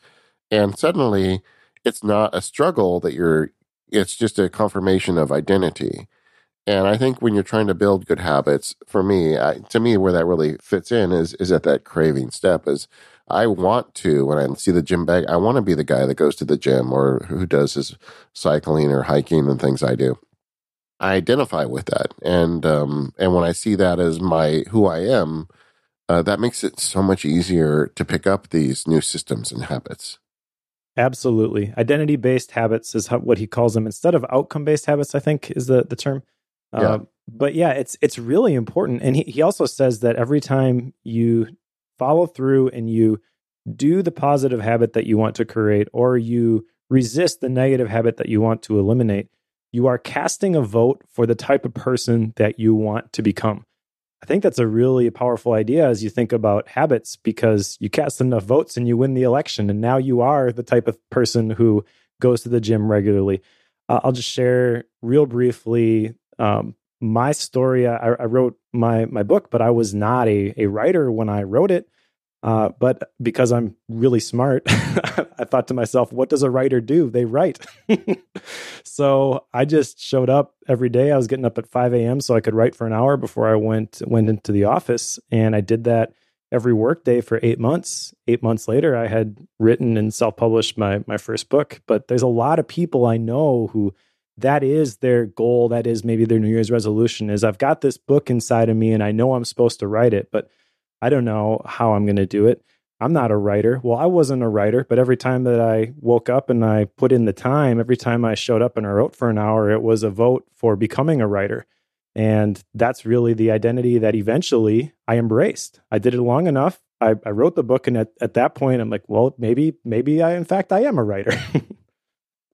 And suddenly, it's not a struggle that you're, it's just a confirmation of identity. And I think when you're trying to build good habits, for me, I, to me, where that really fits in is is at that craving step. Is I want to, when I see the gym bag, I want to be the guy that goes to the gym or who does his cycling or hiking and things I do. I identify with that, and um, and when I see that as my who I am, uh, that makes it so much easier to pick up these new systems and habits. Absolutely, identity-based habits is how, what he calls them, instead of outcome-based habits, I think is the the term. Yeah. Uh, but yeah, it's it's really important. And he, he also says that every time you follow through and you do the positive habit that you want to create, or you resist the negative habit that you want to eliminate, you are casting a vote for the type of person that you want to become. I think that's a really powerful idea as you think about habits, because you cast enough votes and you win the election. And now you are the type of person who goes to the gym regularly. Uh, I'll just share real briefly. Um, my story, I, I wrote my, my book, but I was not a, a writer when I wrote it. Uh, but because I'm really smart, I thought to myself, what does a writer do? They write. So I just showed up every day. I was getting up at five a.m. so I could write for an hour before I went, went into the office. And I did that every workday for eight months. Eight months later, I had written and self-published my, my first book. But there's a lot of people I know who that is their goal. That is maybe their New Year's resolution is I've got this book inside of me and I know I'm supposed to write it, but I don't know how I'm going to do it. I'm not a writer. Well, I wasn't a writer, but every time that I woke up and I put in the time, every time I showed up and I wrote for an hour, it was a vote for becoming a writer. And that's really the identity that eventually I embraced. I did it long enough. I, I wrote the book. And at, at that point, I'm like, well, maybe, maybe I, in fact, I am a writer.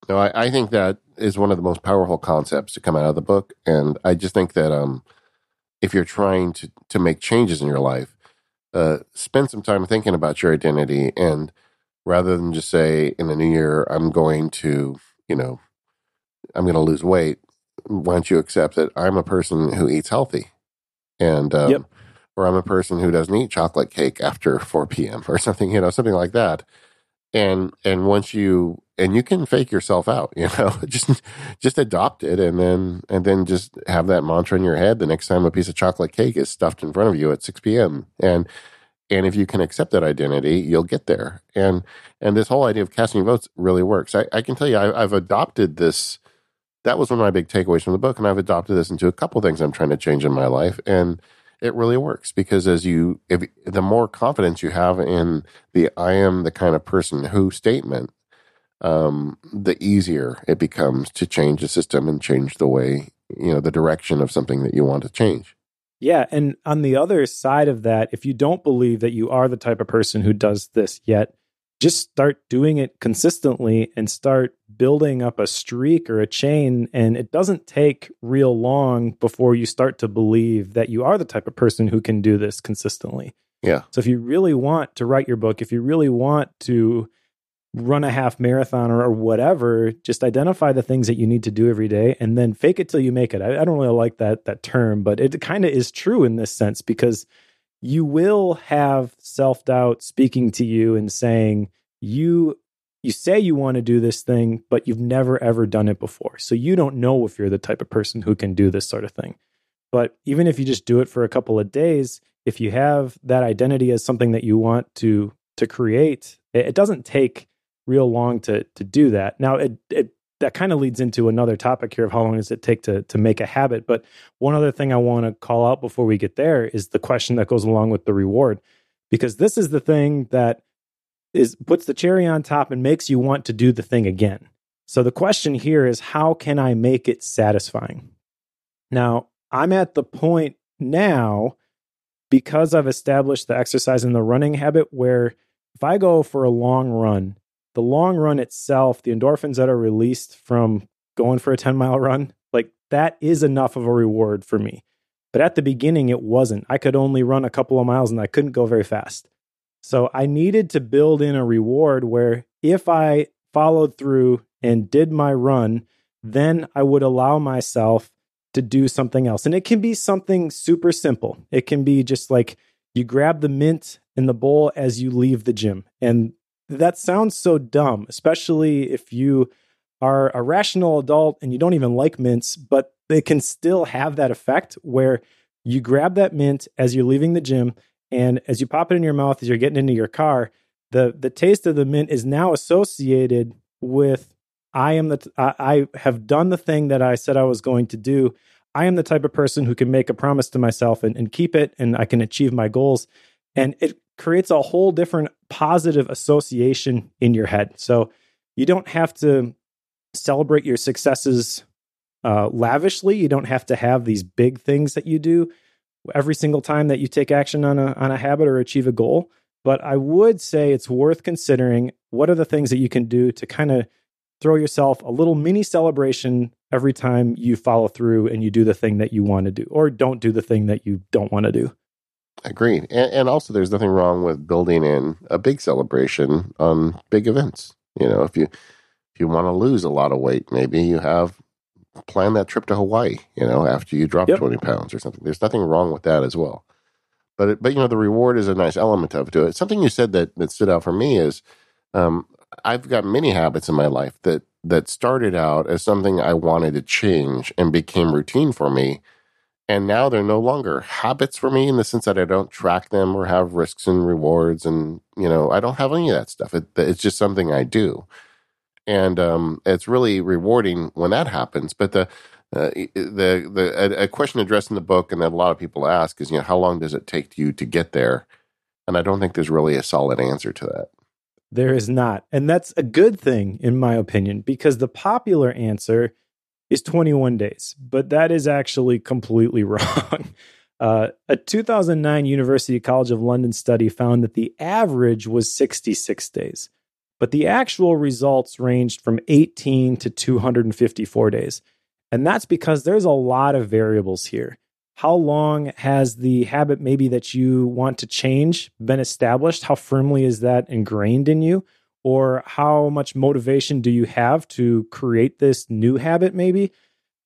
No, I, I think that is one of the most powerful concepts to come out of the book. And I just think that um, if you're trying to, to make changes in your life, uh, spend some time thinking about your identity. And rather than just say, in the new year, I'm going to, you know, I'm going to lose weight, why don't you accept that I'm a person who eats healthy? And um, yep. Or I'm a person who doesn't eat chocolate cake after four p.m. or something, you know, something like that. And and once you and you can fake yourself out, you know, just just adopt it, and then and then just have that mantra in your head the next time a piece of chocolate cake is stuffed in front of you at six p.m. And and if you can accept that identity, you'll get there. And and this whole idea of casting votes really works. I, I can tell you, I, I've adopted this. That was one of my big takeaways from the book, and I've adopted this into a couple things I'm trying to change in my life, and it really works because as you, if the more confidence you have in the "I am the kind of person who" statement, um, the easier it becomes to change the system and change the way, you know, the direction of something that you want to change. Yeah. And on the other side of that, if you don't believe that you are the type of person who does this yet, just start doing it consistently and start building up a streak or a chain. And it doesn't take real long before you start to believe that you are the type of person who can do this consistently. Yeah. So if you really want to write your book, if you really want to run a half marathon or, or whatever, just identify the things that you need to do every day and then fake it till you make it. I, I don't really like that that term, but it kind of is true in this sense, because you will have self-doubt speaking to you and saying, you you say you want to do this thing, but you've never, ever done it before. So you don't know if you're the type of person who can do this sort of thing. But even if you just do it for a couple of days, if you have that identity as something that you want to to create, it, it doesn't take real long to to do that. Now, it, it that kind of leads into another topic here of how long does it take to to make a habit. But one other thing I want to call out before we get there is the question that goes along with the reward, because this is the thing that is puts the cherry on top and makes you want to do the thing again. So the question here is, how can I make it satisfying? Now, I'm at the point now, because I've established the exercise and the running habit, where if I go for a long run, the long run itself, the endorphins that are released from going for a ten mile run, like that is enough of a reward for me. But at the beginning, it wasn't. I could only run a couple of miles and I couldn't go very fast. So I needed to build in a reward where if I followed through and did my run, then I would allow myself to do something else. And it can be something super simple. It can be just like you grab the mint in the bowl as you leave the gym. And that sounds so dumb, especially if you are a rational adult and you don't even like mints, but they can still have that effect where you grab that mint as you're leaving the gym, and as you pop it in your mouth, as you're getting into your car, the, the taste of the mint is now associated with I am the, t- I, I have done the thing that I said I was going to do. I am the type of person who can make a promise to myself and, and keep it, and I can achieve my goals. And it creates a whole different positive association in your head. So you don't have to celebrate your successes uh, lavishly. You don't have to have these big things that you do every single time that you take action on a, on a habit or achieve a goal. But I would say it's worth considering what are the things that you can do to kind of throw yourself a little mini celebration every time you follow through and you do the thing that you want to do, or don't do the thing that you don't want to do. Agreed. And, and also, there's nothing wrong with building in a big celebration on big events. You know, if you if you want to lose a lot of weight, maybe you have planned that trip to Hawaii, you know, after you drop yep. twenty pounds or something. There's nothing wrong with that as well. But, it, but you know, the reward is a nice element of it. Something you said that, that stood out for me is, um, I've got many habits in my life that that started out as something I wanted to change and became routine for me. And now they're no longer habits for me in the sense that I don't track them or have risks and rewards. And, you know, I don't have any of that stuff. It, it's just something I do. And um, it's really rewarding when that happens. But the, uh, the, the a, a question addressed in the book and that a lot of people ask is, you know, how long does it take you to get there? And I don't think there's really a solid answer to that. There is not. And that's a good thing, in my opinion, because the popular answer is twenty-one days, but that is actually completely wrong. Uh, a two thousand nine University College of London study found that the average was sixty-six days, but the actual results ranged from eighteen to two hundred fifty-four days. And that's because there's a lot of variables here. How long has the habit maybe that you want to change been established? How firmly is that ingrained in you? Or how much motivation do you have to create this new habit maybe?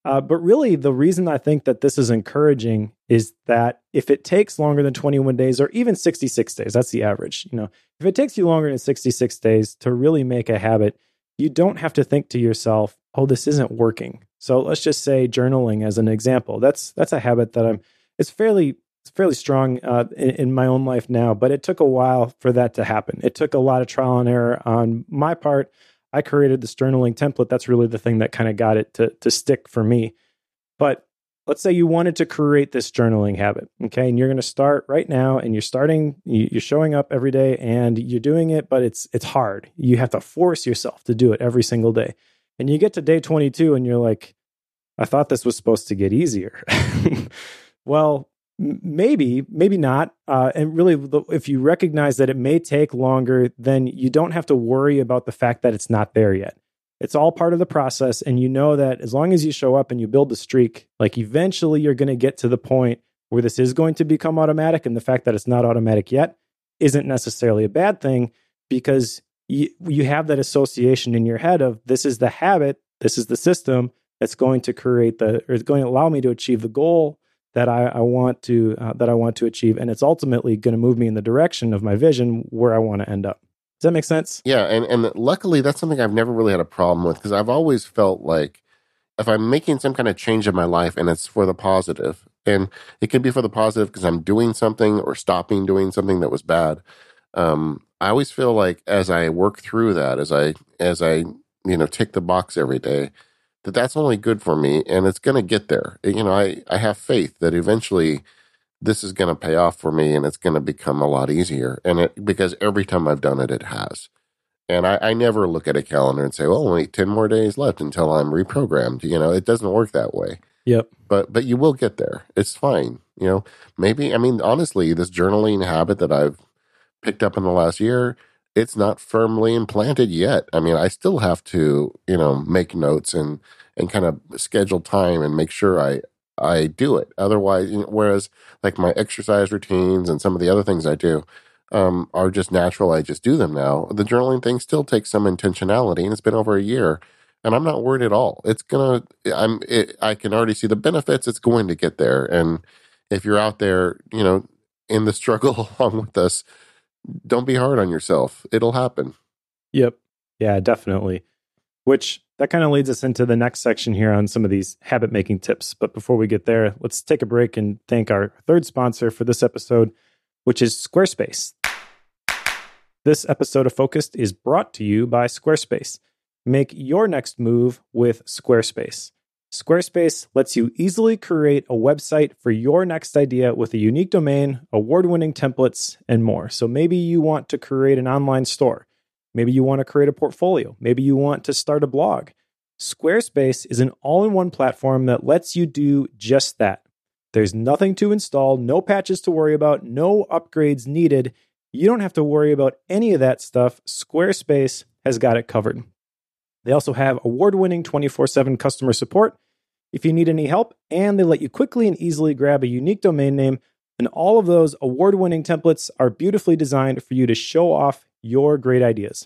Uh, but really, the reason I think that this is encouraging is that if it takes longer than twenty-one days or even sixty-six days, that's the average, you know, if it takes you longer than sixty-six days to really make a habit, you don't have to think to yourself, oh, this isn't working. So let's just say journaling as an example. That's that's a habit that I'm, it's fairly it's fairly strong uh, in, in my own life now, but it took a while for that to happen. It took a lot of trial and error on my part. I created this journaling template. That's really the thing that kind of got it to, to stick for me. But let's say you wanted to create this journaling habit, okay? And you're going to start right now, and you're starting, you're showing up every day and you're doing it, but it's it's hard. You have to force yourself to do it every single day. And you get to day twenty-two and you're like, I thought this was supposed to get easier. Well, Maybe, maybe not. Uh, and really, if you recognize that it may take longer, then you don't have to worry about the fact that it's not there yet. It's all part of the process. And you know that as long as you show up and you build the streak, like eventually you're going to get to the point where this is going to become automatic. And the fact that it's not automatic yet isn't necessarily a bad thing, because you, you have that association in your head of this is the habit, this is the system that's going to create the, or it's going to allow me to achieve the goal that I, I want to uh, that I want to achieve, and it's ultimately going to move me in the direction of my vision where I want to end up. Does that make sense? Yeah, and and luckily that's something I've never really had a problem with, because I've always felt like if I'm making some kind of change in my life and it's for the positive, and it could be for the positive because I'm doing something or stopping doing something that was bad. Um, I always feel like as I work through that, as I as I you know tick the box every day, that that's only good for me, and it's going to get there. You know, I, I have faith that eventually this is going to pay off for me, and it's going to become a lot easier. And it, because every time I've done it, it has. And I, I never look at a calendar and say, well, only ten more days left until I'm reprogrammed. You know, it doesn't work that way. Yep. But, but you will get there. It's fine. You know, maybe, I mean, honestly, this journaling habit that I've picked up in the last year, it's not firmly implanted yet. I mean, I still have to, you know, make notes and, and kind of schedule time and make sure I, I do it. Otherwise, you know, whereas like my exercise routines and some of the other things I do um, are just natural. I just do them now. The journaling thing still takes some intentionality, and it's been over a year, and I'm not worried at all. It's going to, I'm, it, I can already see the benefits. It's going to get there. And if you're out there, you know, in the struggle along with us, don't be hard on yourself. It'll happen. Yep. Yeah, definitely. Which that kind of leads us into the next section here on some of these habit making tips. But before we get there, let's take a break and thank our third sponsor for this episode, which is Squarespace. This episode of Focused is brought to you by Squarespace. Make your next move with Squarespace. Squarespace lets you easily create a website for your next idea with a unique domain, award-winning templates, and more. So maybe you want to create an online store. Maybe you want to create a portfolio. Maybe you want to start a blog. Squarespace is an all-in-one platform that lets you do just that. There's nothing to install, no patches to worry about, no upgrades needed. You don't have to worry about any of that stuff. Squarespace has got it covered. They also have award-winning twenty-four seven customer support if you need any help, and they let you quickly and easily grab a unique domain name, and all of those award-winning templates are beautifully designed for you to show off your great ideas.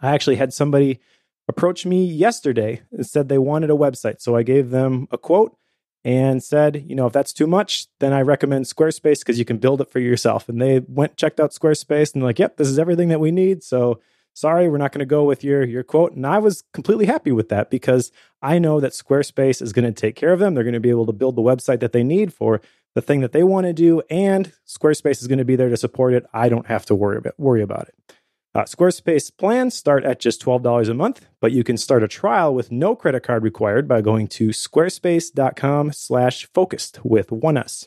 I actually had somebody approach me yesterday and said they wanted a website, so I gave them a quote and said, you know, if that's too much, then I recommend Squarespace because you can build it for yourself. And they went, checked out Squarespace, and they're like, yep, this is everything that we need, so sorry, we're not going to go with your, your quote. And I was completely happy with that because I know that Squarespace is going to take care of them. They're going to be able to build the website that they need for the thing that they want to do. And Squarespace is going to be there to support it. I don't have to worry about, worry about it. Uh, Squarespace plans start at just twelve dollars a month, but you can start a trial with no credit card required by going to squarespace.com slash focused with one S.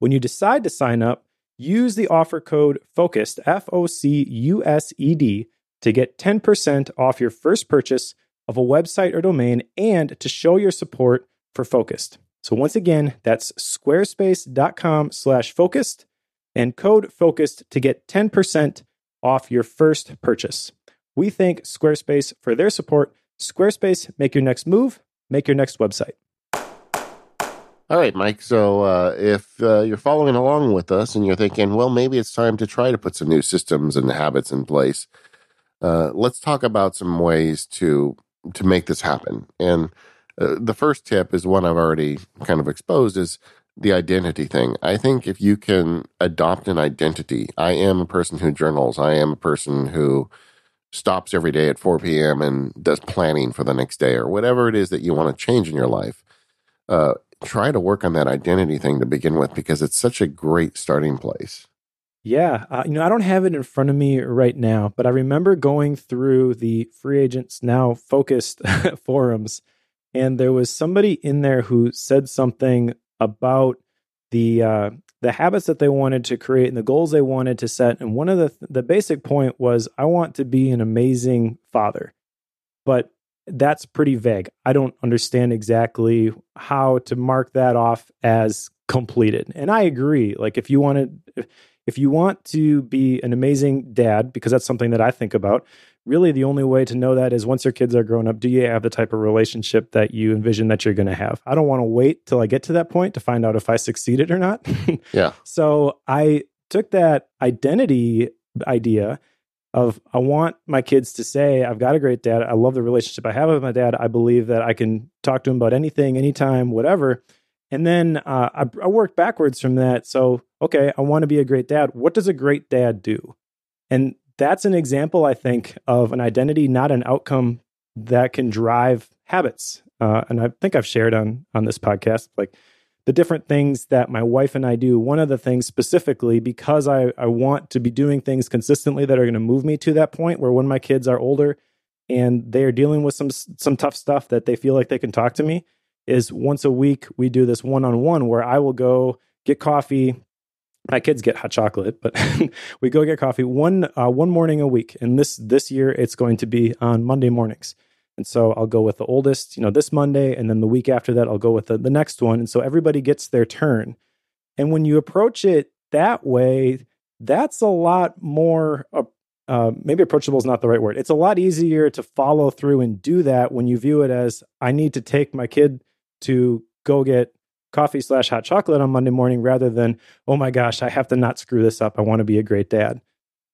When you decide to sign up, use the offer code FOCUSED, F O C U S E D, to get ten percent off your first purchase of a website or domain and to show your support for Focused. So once again, that's squarespace.com slash focused and code FOCUSED to get ten percent off your first purchase. We thank Squarespace for their support. Squarespace, make your next move, make your next website. All right, Mike, so uh, if uh, you're following along with us and you're thinking, well, maybe it's time to try to put some new systems and habits in place, uh, let's talk about some ways to to make this happen. And uh, the first tip is one I've already kind of exposed, is the identity thing. I think if you can adopt an identity, I am a person who journals, I am a person who stops every day at four p.m. and does planning for the next day, or whatever it is that you want to change in your life, uh, try to work on that identity thing to begin with, because it's such a great starting place. Yeah. Uh, you know, I don't have it in front of me right now, but I remember going through the Free Agents Now Focused forums, and there was somebody in there who said something about the, uh, the habits that they wanted to create and the goals they wanted to set. And one of the, th- the basic point was, I want to be an amazing father, but that's pretty vague. I don't understand exactly how to mark that off as completed. And I agree. Like if you want to, if you want to be an amazing dad, because that's something that I think about, really the only way to know that is once your kids are grown up, do you have the type of relationship that you envision that you're going to have? I don't want to wait till I get to that point to find out if I succeeded or not. Yeah. So I took that identity idea of I want my kids to say, I've got a great dad. I love the relationship I have with my dad. I believe that I can talk to him about anything, anytime, whatever. And then uh, I, I worked backwards from that. So, okay, I want to be a great dad. What does a great dad do? And that's an example, I think, of an identity, not an outcome, that can drive habits. Uh, and I think I've shared on on this podcast, like the different things that my wife and I do. One of the things specifically, because I, I want to be doing things consistently that are going to move me to that point where when my kids are older and they are dealing with some some tough stuff that they feel like they can talk to me, is once a week we do this one-on-one where I will go get coffee. My kids get hot chocolate, but we go get coffee one uh, one morning a week. And this this year it's going to be on Monday mornings. And so I'll go with the oldest, you know, this Monday, and then the week after that, I'll go with the, the next one. And so everybody gets their turn. And when you approach it that way, that's a lot more, uh, uh, maybe approachable is not the right word. It's a lot easier to follow through and do that when you view it as, I need to take my kid to go get coffee slash hot chocolate on Monday morning, rather than, oh my gosh, I have to not screw this up. I want to be a great dad.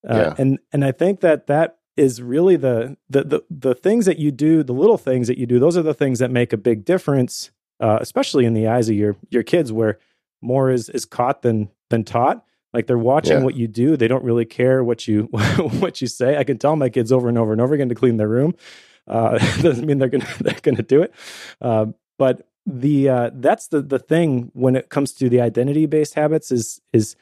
Uh, yeah. And and I think that that is really the, the the the things that you do, the little things that you do, those are the things that make a big difference, uh, especially in the eyes of your your kids, where more is is caught than than taught. Like they're watching yeah. what you do. They don't really care what you what you say. I can tell my kids over and over and over again to clean their room. Uh, doesn't mean they're gonna they're gonna do it, uh, but the uh, that's the the thing when it comes to the identity based habits is is.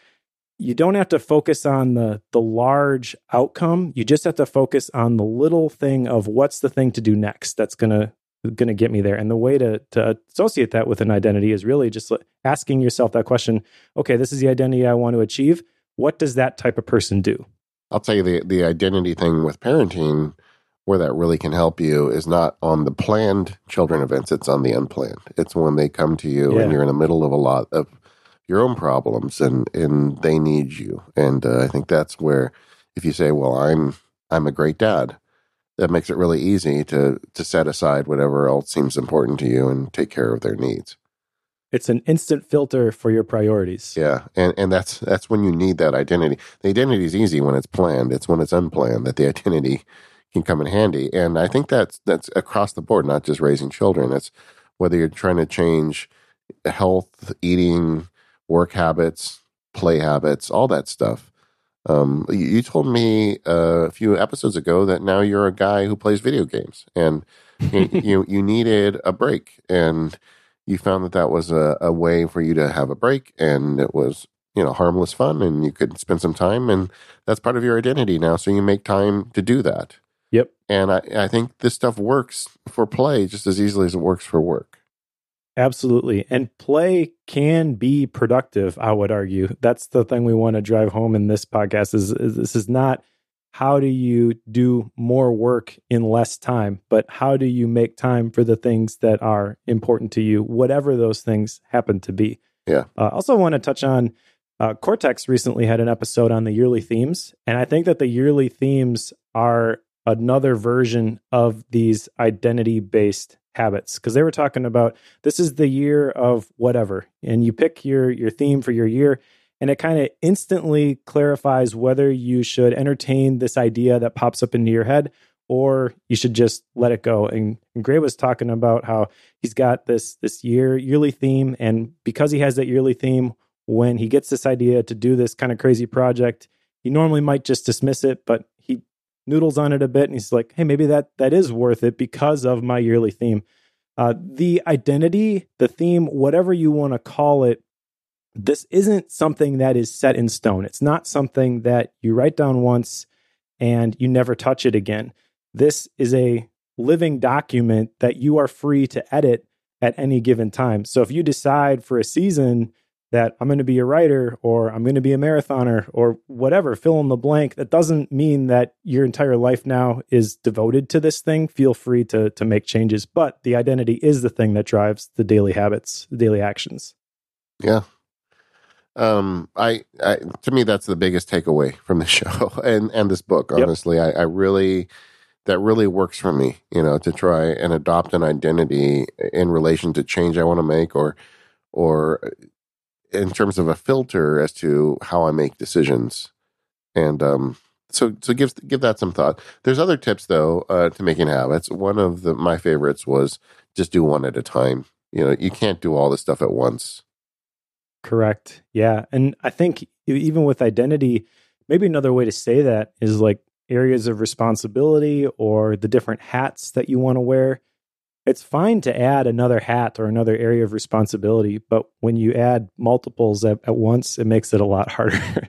You don't have to focus on the the large outcome. You just have to focus on the little thing of what's the thing to do next that's gonna gonna get me there. And the way to to associate that with an identity is really just asking yourself that question. Okay, this is the identity I want to achieve. What does that type of person do? I'll tell you the the identity thing with parenting, where that really can help you, is not on the planned children events. It's on the unplanned. It's when they come to you yeah. and you're in the middle of a lot of your own problems, and, and they need you. And uh, I think that's where, if you say, well, I'm I'm a great dad, that makes it really easy to to set aside whatever else seems important to you and take care of their needs. It's an instant filter for your priorities. Yeah, and, and that's that's when you need that identity. The identity is easy when it's planned. It's when it's unplanned that the identity can come in handy. And I think that's that's across the board, not just raising children. That's whether you're trying to change health, eating, work habits, play habits, all that stuff. Um, you, you told me uh, a few episodes ago that now you're a guy who plays video games, and you, you you needed a break, and you found that that was a, a way for you to have a break, and it was, you know, harmless fun, and you could spend some time, and that's part of your identity now. So you make time to do that. Yep. And I, I think this stuff works for play just as easily as it works for work. Absolutely. And play can be productive, I would argue. That's the thing we want to drive home in this podcast is, is this is not how do you do more work in less time, but how do you make time for the things that are important to you, whatever those things happen to be. Yeah. I uh, also want to touch on uh, Cortex recently had an episode on the yearly themes. And I think that the yearly themes are another version of these identity-based habits, because they were talking about this is the year of whatever, and you pick your your theme for your year, and it kind of instantly clarifies whether you should entertain this idea that pops up into your head or you should just let it go. And, and Gray was talking about how he's got this this year yearly theme, and because he has that yearly theme, when he gets this idea to do this kind of crazy project, he normally might just dismiss it, but he noodles on it a bit, and he's like, hey, maybe that that is worth it because of my yearly theme. Uh, the identity, the theme, whatever you want to call it, this isn't something that is set in stone. It's not something that you write down once and you never touch it again. This is a living document that you are free to edit at any given time. So if you decide for a season that I'm going to be a writer, or I'm going to be a marathoner, or whatever, fill in the blank, that doesn't mean that your entire life now is devoted to this thing. Feel free to to make changes. But the identity is the thing that drives the daily habits, the daily actions. Yeah, Um, I, I to me, that's the biggest takeaway from this show and, and this book, honestly. Yep. I, I really, that really works for me, you know, to try and adopt an identity in relation to change I want to make or, or in terms of a filter as to how I make decisions. And um, so, so give, give that some thought. There's other tips though, uh, to making habits. One of the, my favorites was just do one at a time. You know, you can't do all this stuff at once. Correct. Yeah. And I think even with identity, maybe another way to say that is like areas of responsibility or the different hats that you want to wear. It's fine to add another hat or another area of responsibility, but when you add multiples at, at once, it makes it a lot harder.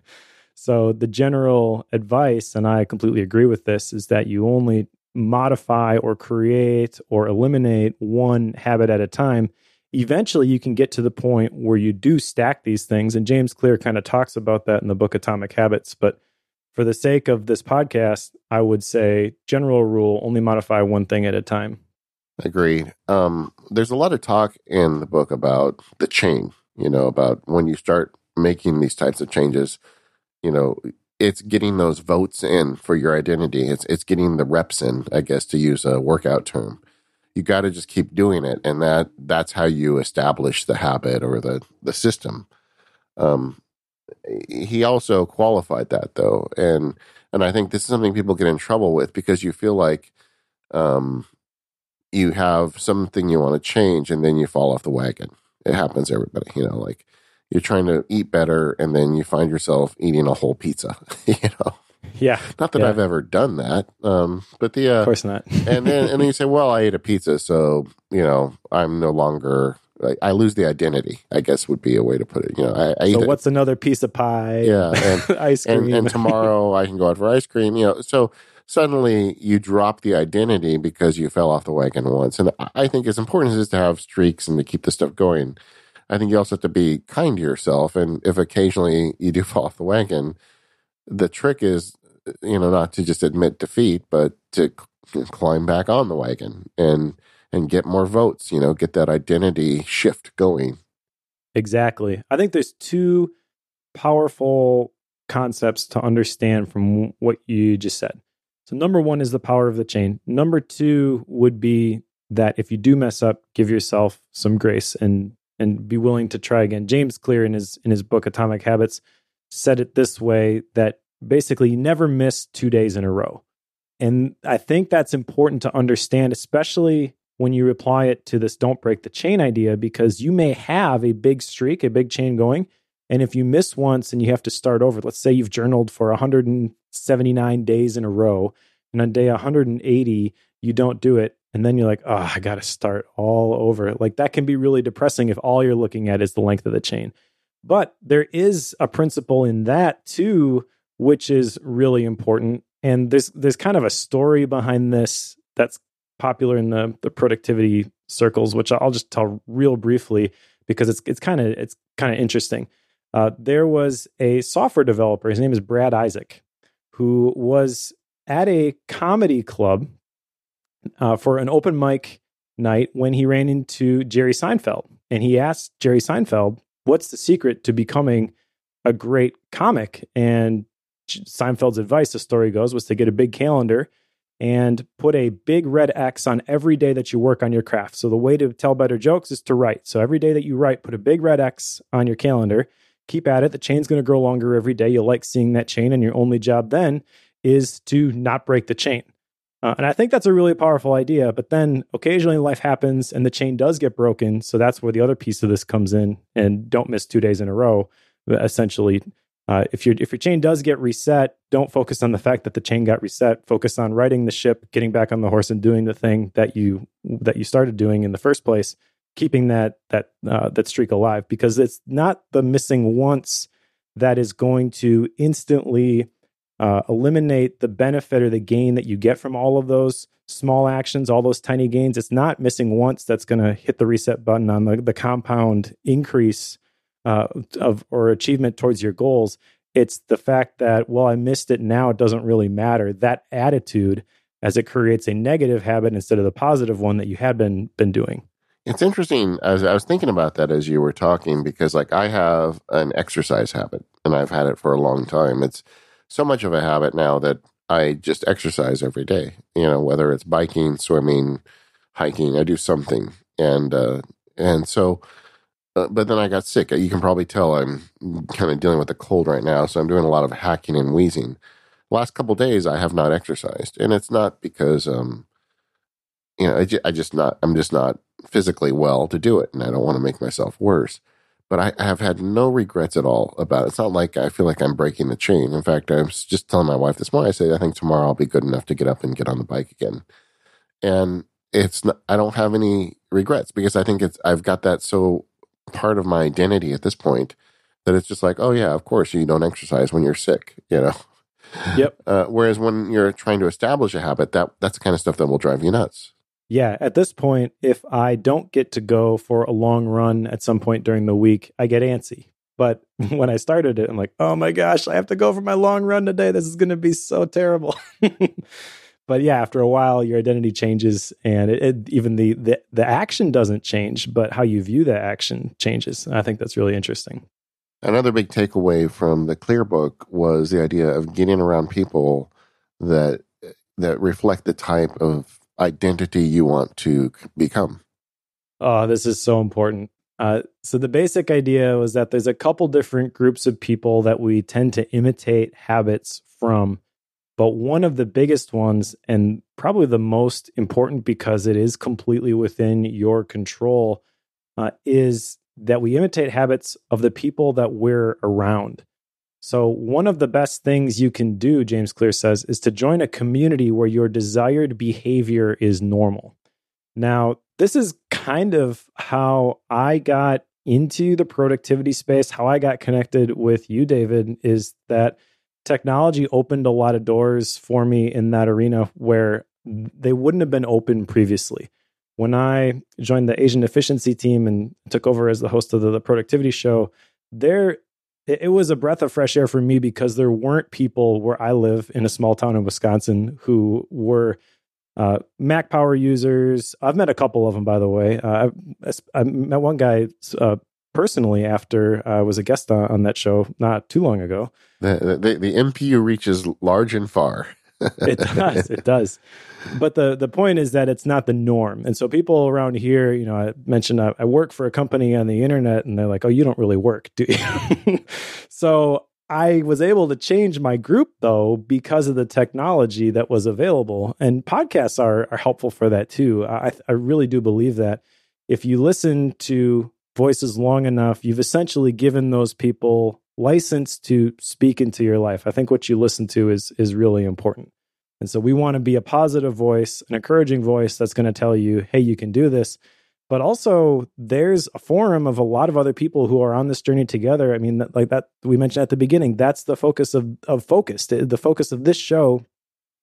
So the general advice, and I completely agree with this, is that you only modify or create or eliminate one habit at a time. Eventually, you can get to the point where you do stack these things. And James Clear kind of talks about that in the book Atomic Habits. But for the sake of this podcast, I would say, general rule, only modify one thing at a time. Agreed. Um, there's a lot of talk in the book about the chain, you know, about when you start making these types of changes, you know, it's getting those votes in for your identity. It's, it's getting the reps in, I guess, to use a workout term. You got to just keep doing it. And that that's how you establish the habit or the, the system. Um, he also qualified that though. And, and I think this is something people get in trouble with because you feel like um, you have something you want to change and then you fall off the wagon. It happens to everybody, you know, like you're trying to eat better and then you find yourself eating a whole pizza, you know? Yeah. Not that yeah. I've ever done that. Um, but the, uh, of course not. and then, and then you say, well, I ate a pizza. So, you know, I'm no longer, like, I lose the identity, I guess would be a way to put it. You know, I, I so ate what's it. Another piece of pie? Yeah. And, ice cream. And, and tomorrow I can go out for ice cream, you know? So suddenly you drop the identity because you fell off the wagon once. And I think it's important is to have streaks and to keep this stuff going. I think you also have to be kind to yourself. And if occasionally you do fall off the wagon, the trick is, you know, not to just admit defeat, but to c- climb back on the wagon and and get more votes, you know, get that identity shift going. Exactly. I think there's two powerful concepts to understand from what you just said. So number one is the power of the chain. Number two would be that if you do mess up, give yourself some grace and and be willing to try again. James Clear in his in his book Atomic Habits said it this way, that basically you never miss two days in a row. And I think that's important to understand, especially when you apply it to this don't break the chain idea, because you may have a big streak, a big chain going. And if you miss once and you have to start over, let's say you've journaled for one hundred seventy-nine days in a row, and on day one hundred eighty, you don't do it. And then you're like, oh, I got to start all over. Like that can be really depressing if all you're looking at is the length of the chain. But there is a principle in that too, which is really important. And there's there's kind of a story behind this that's popular in the, the productivity circles, which I'll just tell real briefly because it's it's kind of it's kind of interesting. Uh, there was a software developer, his name is Brad Isaac, who was at a comedy club uh, for an open mic night when he ran into Jerry Seinfeld. And he asked Jerry Seinfeld, what's the secret to becoming a great comic? And Seinfeld's advice, the story goes, was to get a big calendar and put a big red X on every day that you work on your craft. So the way to tell better jokes is to write. So every day that you write, put a big red X on your calendar. Keep at it. The chain's going to grow longer every day. You'll like seeing that chain. And your only job then is to not break the chain. Uh, and I think that's a really powerful idea, but then occasionally life happens and the chain does get broken. So that's where the other piece of this comes in, and don't miss two days in a row. Essentially, uh, if your if your chain does get reset, don't focus on the fact that the chain got reset. Focus on righting the ship, getting back on the horse, and doing the thing that you that you started doing in the first place, keeping that that uh, that streak alive. Because it's not the missing once that is going to instantly Uh, eliminate the benefit or the gain that you get from all of those small actions, all those tiny gains. It's not missing once that's going to hit the reset button on the, the compound increase uh, of or achievement towards your goals. It's the fact that, well, I missed it now, it doesn't really matter. That attitude, as it creates a negative habit instead of the positive one that you had been been doing. It's interesting, as I was thinking about that as you were talking, because like I have an exercise habit and I've had it for a long time. It's so much of a habit now that I just exercise every day, you know, whether it's biking, swimming, hiking, I do something. And, uh, and so, uh, but then I got sick. You can probably tell I'm kind of dealing with a cold right now. So I'm doing a lot of hacking and wheezing. Last couple of days, I have not exercised. And it's not because, um, you know, I, ju- I just not, I'm just not physically well to do it. And I don't want to make myself worse. But I, I have had no regrets at all about it. It's not like I feel like I'm breaking the chain. In fact, I was just telling my wife this morning, I said, I think tomorrow I'll be good enough to get up and get on the bike again. And it's not, I don't have any regrets because I think it's, I've got that so part of my identity at this point that it's just like, oh yeah, of course you don't exercise when you're sick, you know? Yep. Uh, whereas when you're trying to establish a habit, that that's the kind of stuff that will drive you nuts. Yeah, at this point, if I don't get to go for a long run at some point during the week, I get antsy. But when I started it, I'm like, oh my gosh, I have to go for my long run today. This is going to be so terrible. But yeah, after a while, your identity changes and it, it, even the, the, the action doesn't change, but how you view that action changes. And I think that's really interesting. Another big takeaway from the Clear book was the idea of getting around people that that reflect the type of identity you want to become. Oh, this is so important. Uh, so the basic idea was that there's a couple different groups of people that we tend to imitate habits from, but one of the biggest ones, and probably the most important because it is completely within your control, uh, is that we imitate habits of the people that we're around. So one of the best things you can do, James Clear says, is to join a community where your desired behavior is normal. Now, this is kind of how I got into the productivity space, how I got connected with you, David, is that technology opened a lot of doors for me in that arena where they wouldn't have been open previously. When I joined the Asian Efficiency team and took over as the host of the, the Productivity Show, there it was a breath of fresh air for me because there weren't people where I live in a small town in Wisconsin who were uh, Mac Power Users. I've met a couple of them, by the way. Uh, I, I met one guy uh, personally after I was a guest on, on that show not too long ago. The, the, the M P U reaches large and far. It does. It does. But the, the point is that it's not the norm. And so people around here, you know, I mentioned I, I work for a company on the internet and they're like, oh, you don't really work, do you? So I was able to change my group though, because of the technology that was available. And podcasts are, are helpful for that too. I, I really do believe that if you listen to voices long enough, you've essentially given those people license to speak into your life. I think what you listen to is is really important. And so we want to be a positive voice, an encouraging voice that's going to tell you, hey, you can do this. But also there's a forum of a lot of other people who are on this journey together. I mean, like that we mentioned at the beginning, that's the focus of, of Focused. The focus of this show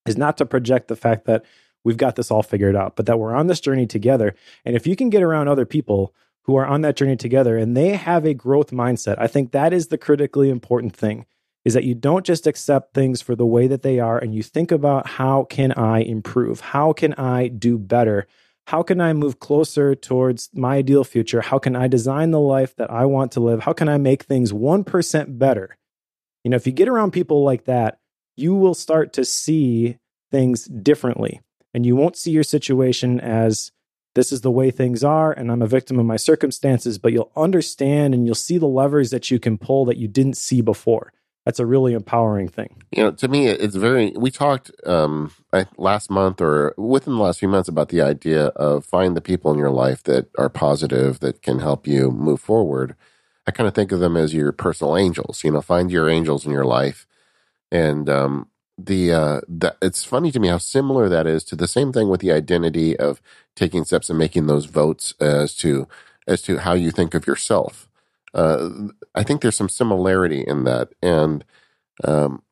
is not to project the fact that we've got this all figured out, but that we're on this journey together. And if you can get around other people who are on that journey together, and they have a growth mindset. I think that is the critically important thing, is that you don't just accept things for the way that they are, and you think about how can I improve? How can I do better? How can I move closer towards my ideal future? How can I design the life that I want to live? How can I make things one percent better? You know, if you get around people like that, you will start to see things differently, and you won't see your situation as this is the way things are, and I'm a victim of my circumstances, but you'll understand and you'll see the levers that you can pull that you didn't see before. That's a really empowering thing. You know, to me, it's very, we talked um, last month or within the last few months about the idea of find the people in your life that are positive, that can help you move forward. I kind of think of them as your personal angels, you know, find your angels in your life. And um, the, uh, the it's funny to me how similar that is to the same thing with the identity of taking steps and making those votes as to as to how you think of yourself. Uh, I think there's some similarity in that. And um,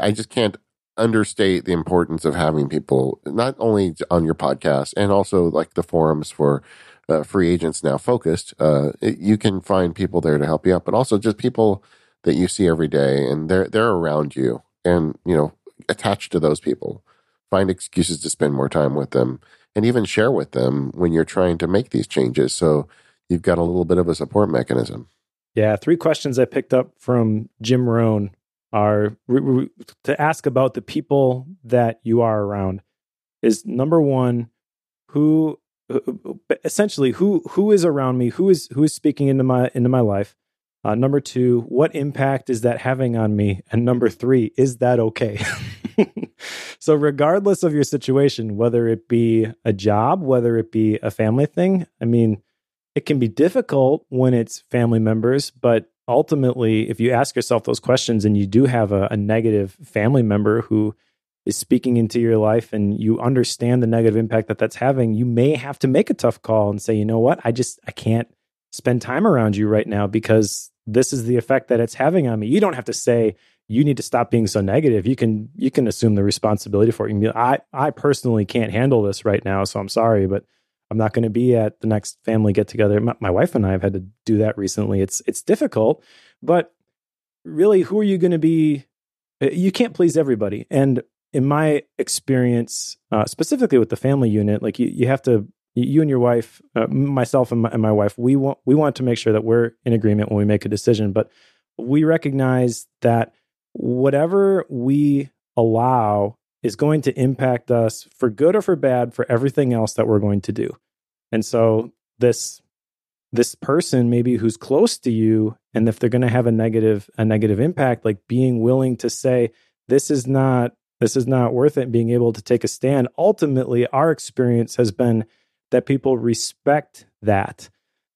I just can't understate the importance of having people, not only on your podcast, and also like the forums for uh, free agents now focused. Uh, it, you can find people there to help you out, but also just people that you see every day and they're, they're around you and, you know, attached to those people. Find excuses to spend more time with them. and even share with them when you're trying to make these changes. So you've got a little bit of a support mechanism. Yeah. Three questions I picked up from Jim Rohn are re- re- to ask about the people that you are around is number one, who essentially who, who is around me? Who is, who is speaking into my, into my life? Uh, number two, what impact is that having on me? And number three, is that okay? So regardless of your situation, whether it be a job, whether it be a family thing, I mean, it can be difficult when it's family members, but ultimately, if you ask yourself those questions and you do have a, a negative family member who is speaking into your life and you understand the negative impact that that's having, you may have to make a tough call and say, you know what, I just, I can't spend time around you right now because this is the effect that it's having on me. You don't have to say, you need to stop being so negative. You can you can assume the responsibility for it. You can be, I, I personally can't handle this right now, so I'm sorry, but I'm not going to be at the next family get-together. My, my wife and I have had to do that recently. It's it's difficult, but really, who are you going to be? You can't please everybody. And in my experience, uh, specifically with the family unit, like you, you have to, you and your wife, uh, myself and my, and my wife, we want, we want to make sure that we're in agreement when we make a decision, but we recognize that whatever we allow is going to impact us for good or for bad for everything else that we're going to do. And so this this person maybe who's close to you, and if they're going to have a negative a negative impact, like being willing to say, this is not this is not worth it, and being able to take a stand. Ultimately, our experience has been that people respect that.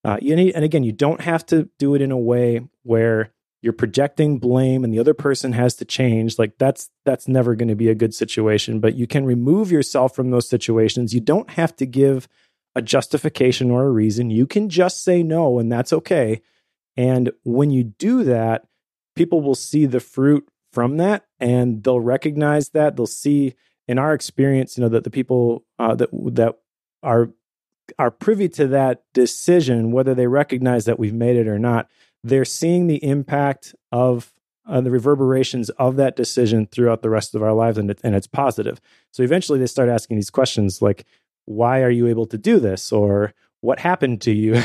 Uh, you need, and again, you don't have to do it in a way where you're projecting blame and the other person has to change. Like that's, that's never going to be a good situation, but you can remove yourself from those situations. You don't have to give a justification or a reason. You can just say no, and that's okay. And when you do that, people will see the fruit from that and they'll recognize that. They'll see in our experience, you know, that the people uh, that, that are, are privy to that decision, whether they recognize that we've made it or not, they're seeing the impact of uh, the reverberations of that decision throughout the rest of our lives, and, it, and it's positive. So eventually they start asking these questions like, why are you able to do this? Or what happened to you?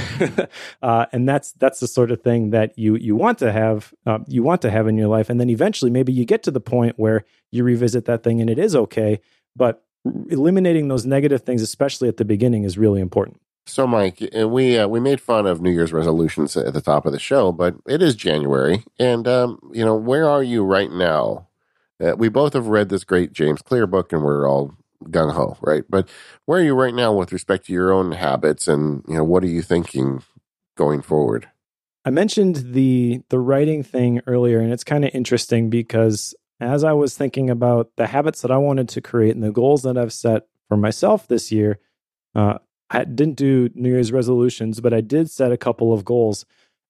uh, and that's that's the sort of thing that you you want to have, uh, you want to have in your life. And then eventually maybe you get to the point where you revisit that thing and it is okay. But eliminating those negative things, especially at the beginning, is really important. So, Mike, we uh, we made fun of New Year's resolutions at the top of the show, but it is January, and um, you know, where are you right now? Uh, we both have read this great James Clear book, and we're all gung ho, right? But where are you right now with respect to your own habits, and you know, what are you thinking going forward? I mentioned the the writing thing earlier, and it's kind of interesting because as I was thinking about the habits that I wanted to create and the goals that I've set for myself this year. Uh, I didn't do New Year's resolutions, but I did set a couple of goals.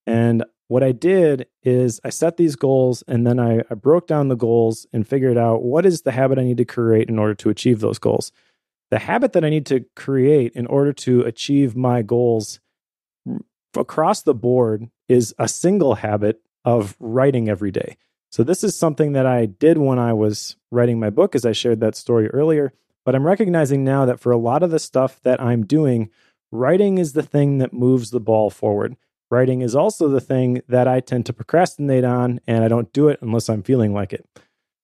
And what I did is I set these goals and then I, I broke down the goals and figured out what is the habit I need to create in order to achieve those goals. The habit that I need to create in order to achieve my goals across the board is a single habit of writing every day. So this is something that I did when I was writing my book, as I shared that story earlier. But I'm recognizing now that for a lot of the stuff that I'm doing, writing is the thing that moves the ball forward. Writing is also the thing that I tend to procrastinate on, and I don't do it unless I'm feeling like it.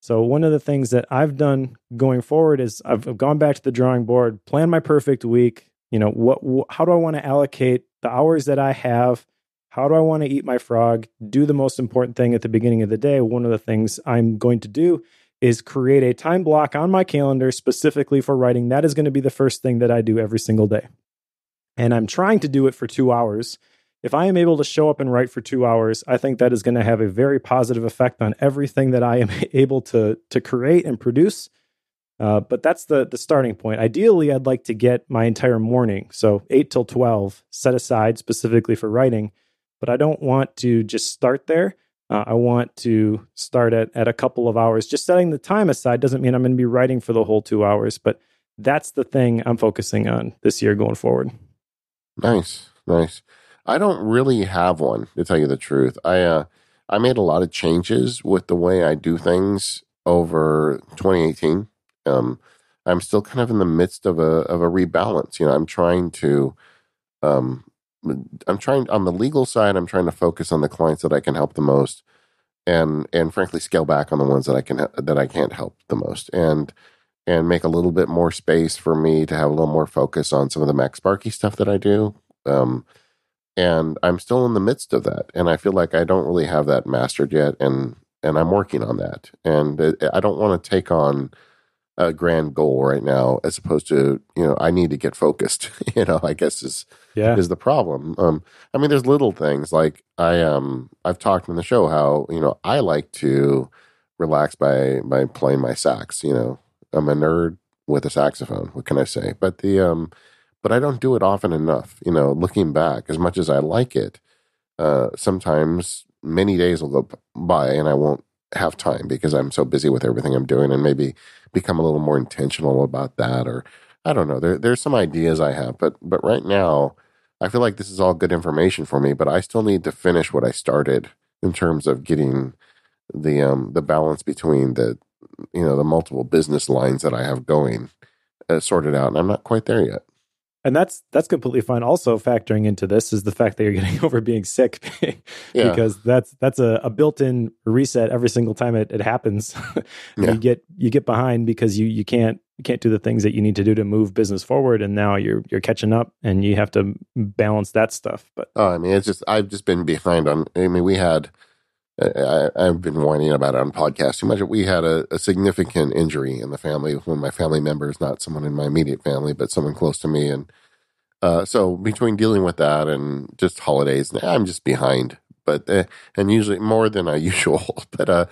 So one of the things that I've done going forward is I've gone back to the drawing board, plan my perfect week. You know, what? Wh- how do I want to allocate the hours that I have? How do I want to eat my frog? Do the most important thing at the beginning of the day. One of the things I'm going to do is create a time block on my calendar specifically for writing. That is going to be the first thing that I do every single day. And I'm trying to do it for two hours. If I am able to show up and write for two hours, I think that is going to have a very positive effect on everything that I am able to, to create and produce. Uh, but that's the, the starting point. Ideally, I'd like to get my entire morning, so eight till twelve, set aside specifically for writing. But I don't want to just start there. Uh, I want to start at, at a couple of hours. Just setting the time aside doesn't mean I'm going to be writing for the whole two hours, but that's the thing I'm focusing on this year going forward. Nice, nice. I don't really have one, to tell you the truth. I uh, I made a lot of changes with the way I do things over twenty eighteen. Um, I'm still kind of in the midst of a of a rebalance. You know, I'm trying to, um, I'm trying on the legal side, I'm trying to focus on the clients that I can help the most, and and frankly scale back on the ones that I can that I can't help the most, and and make a little bit more space for me to have a little more focus on some of the Max Sparky stuff that I do. Um, and I'm still in the midst of that, and I feel like I don't really have that mastered yet, and and I'm working on that. And I don't want to take on a grand goal right now, as opposed to, you know, I need to get focused, you know, I guess is, yeah. is the problem. Um, I mean, there's little things like I, um, I've talked on the show how, you know, I like to relax by, by playing my sax. You know, I'm a nerd with a saxophone. What can I say? But the, um, but I don't do it often enough, you know, looking back, as much as I like it, uh, sometimes many days will go by and I won't have time because I'm so busy with everything I'm doing, and maybe become a little more intentional about that. Or I don't know, there, there's some ideas I have, but, but right now I feel like this is all good information for me, but I still need to finish what I started in terms of getting the, um, the balance between the, you know, the multiple business lines that I have going uh, sorted out. And I'm not quite there yet. And that's that's completely fine. Also factoring into this is the fact that you're getting over being sick because yeah. that's that's a, a built-in reset every single time it, it happens. yeah. You get you get behind because you you can't you can't do the things that you need to do to move business forward, and now you're you're catching up and you have to balance that stuff. But oh, I mean, it's just I've just been behind on. I mean, we had I, I've been whining about it on podcasts too much. We had a, a significant injury in the family, one of my family members, not someone in my immediate family, but someone close to me. And uh, so between dealing with that and just holidays, I'm just behind. But uh, and usually more than I usual. But uh,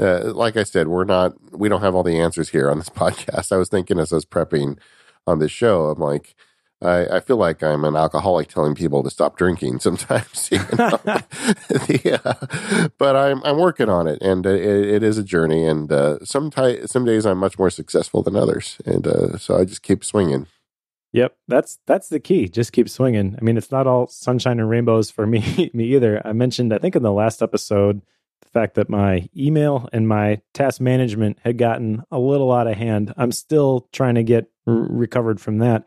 uh, like I said, we're not. We don't have all the answers here on this podcast. I was thinking as I was prepping on this show, I'm like. I, I feel like I'm an alcoholic telling people to stop drinking sometimes, you know? the, uh, but I'm I'm working on it, and it, it is a journey. And uh, some t- some days I'm much more successful than others, and uh, so I just keep swinging. Yep, that's that's the key. Just keep swinging. I mean, it's not all sunshine and rainbows for me me either. I mentioned, I think in the last episode, the fact that my email and my task management had gotten a little out of hand. I'm still trying to get r- recovered from that.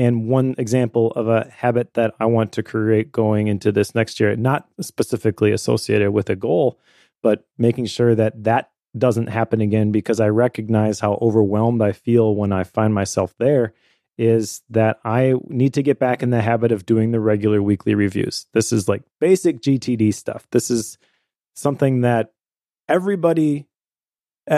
And one example of a habit that I want to create going into this next year, not specifically associated with a goal, but making sure that that doesn't happen again, because I recognize how overwhelmed I feel when I find myself there, is that I need to get back in the habit of doing the regular weekly reviews. This is like basic G T D stuff. This is something that everybody,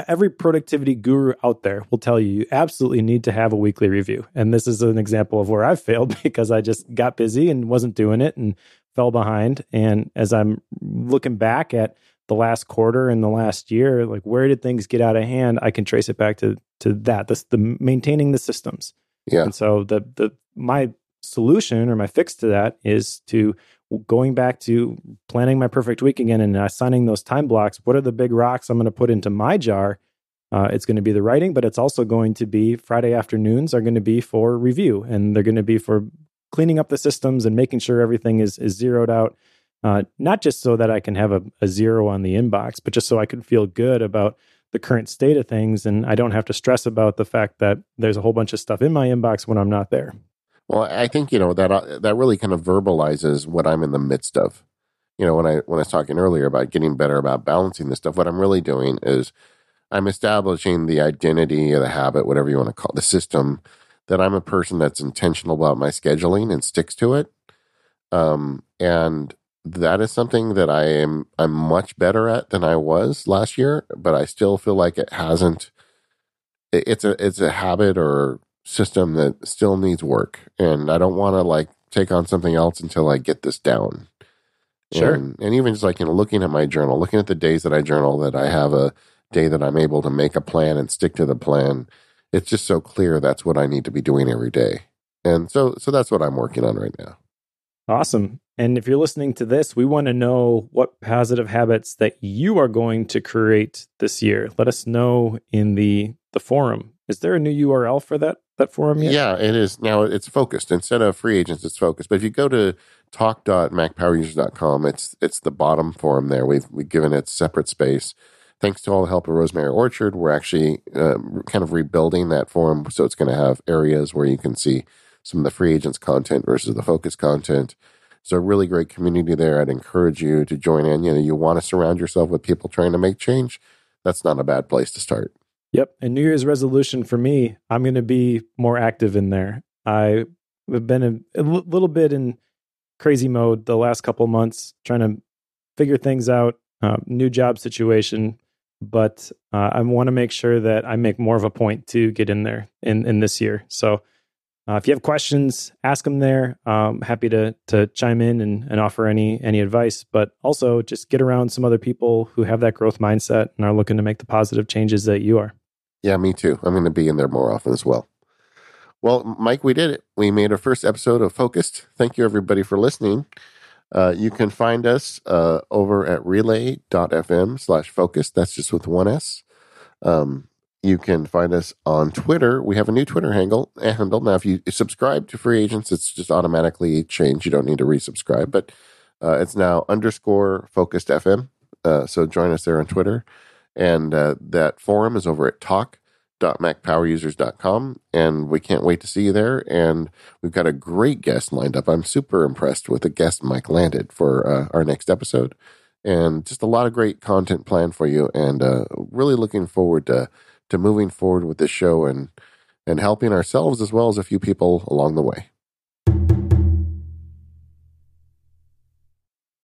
every productivity guru out there will tell you, you absolutely need to have a weekly review. And this is an example of where I failed because I just got busy and wasn't doing it and fell behind. And as I'm looking back at the last quarter and the last year, like where did things get out of hand? I can trace it back to, to that, this, the maintaining the systems. Yeah. And so the, the, my solution or my fix to that is to going back to planning my perfect week again and assigning those time blocks. What are the big rocks I'm going to put into my jar? Uh, it's going to be the writing, but it's also going to be Friday afternoons are going to be for review, and they're going to be for cleaning up the systems and making sure everything is, is zeroed out. Uh, not just so that I can have a, a zero on the inbox, but just so I can feel good about the current state of things. And I don't have to stress about the fact that there's a whole bunch of stuff in my inbox when I'm not there. Well, I think, you know, that uh, that really kind of verbalizes what I'm in the midst of. You know, when I when I was talking earlier about getting better about balancing this stuff, what I'm really doing is I'm establishing the identity or the habit, whatever you want to call it, the system, that I'm a person that's intentional about my scheduling and sticks to it. Um, and that is something that I am I'm much better at than I was last year, but I still feel like it hasn't. It, it's a it's a habit or system that still needs work, and I don't want to like take on something else until I get this down. Sure. And, and even just like, you know, looking at my journal, looking at the days that I journal, that I have a day that I'm able to make a plan and stick to the plan. It's just so clear that's what I need to be doing every day. And so, so that's what I'm working on right now. Awesome. And if you're listening to this, we want to know what positive habits that you are going to create this year. Let us know in the, the forum. Is there a new U R L for that that forum yet? Yeah, it is. Now it's Focused. Instead of Free Agents, it's Focused. But if you go to talk dot mac power users dot com, it's it's the bottom forum there. We've we've given it separate space. Thanks to all the help of Rosemary Orchard, we're actually uh, kind of rebuilding that forum. So it's going to have areas where you can see some of the Free Agents content versus the Focused content. It's a really great community there. I'd encourage you to join in. You know, you want to surround yourself with people trying to make change. That's not a bad place to start. Yep. And New Year's resolution for me, I'm going to be more active in there. I've been a, a little bit in crazy mode the last couple of months, trying to figure things out, uh, new job situation. But uh, I want to make sure that I make more of a point to get in there in, in this year. So uh, if you have questions, ask them there. I'm happy to to chime in and, and offer any any advice. But also just get around some other people who have that growth mindset and are looking to make the positive changes that you are. Yeah, me too. I'm going to be in there more often as well. Well, Mike, we did it. We made our first episode of Focused. Thank you, everybody, for listening. Uh, you can find us uh, over at relay dot f m slash focused. That's just with one S. Um, you can find us on Twitter. We have a new Twitter handle. Now, if you subscribe to Free Agents, it's just automatically changed. You don't need to resubscribe, but uh, it's now underscore focused F M. Uh, so join us there on Twitter. And uh, that forum is over at talk dot mac power users dot com, and we can't wait to see you there. And we've got a great guest lined up. I'm super impressed with the guest Mike landed for uh, our next episode, and just a lot of great content planned for you. And uh, really looking forward to to moving forward with this show and and helping ourselves as well as a few people along the way.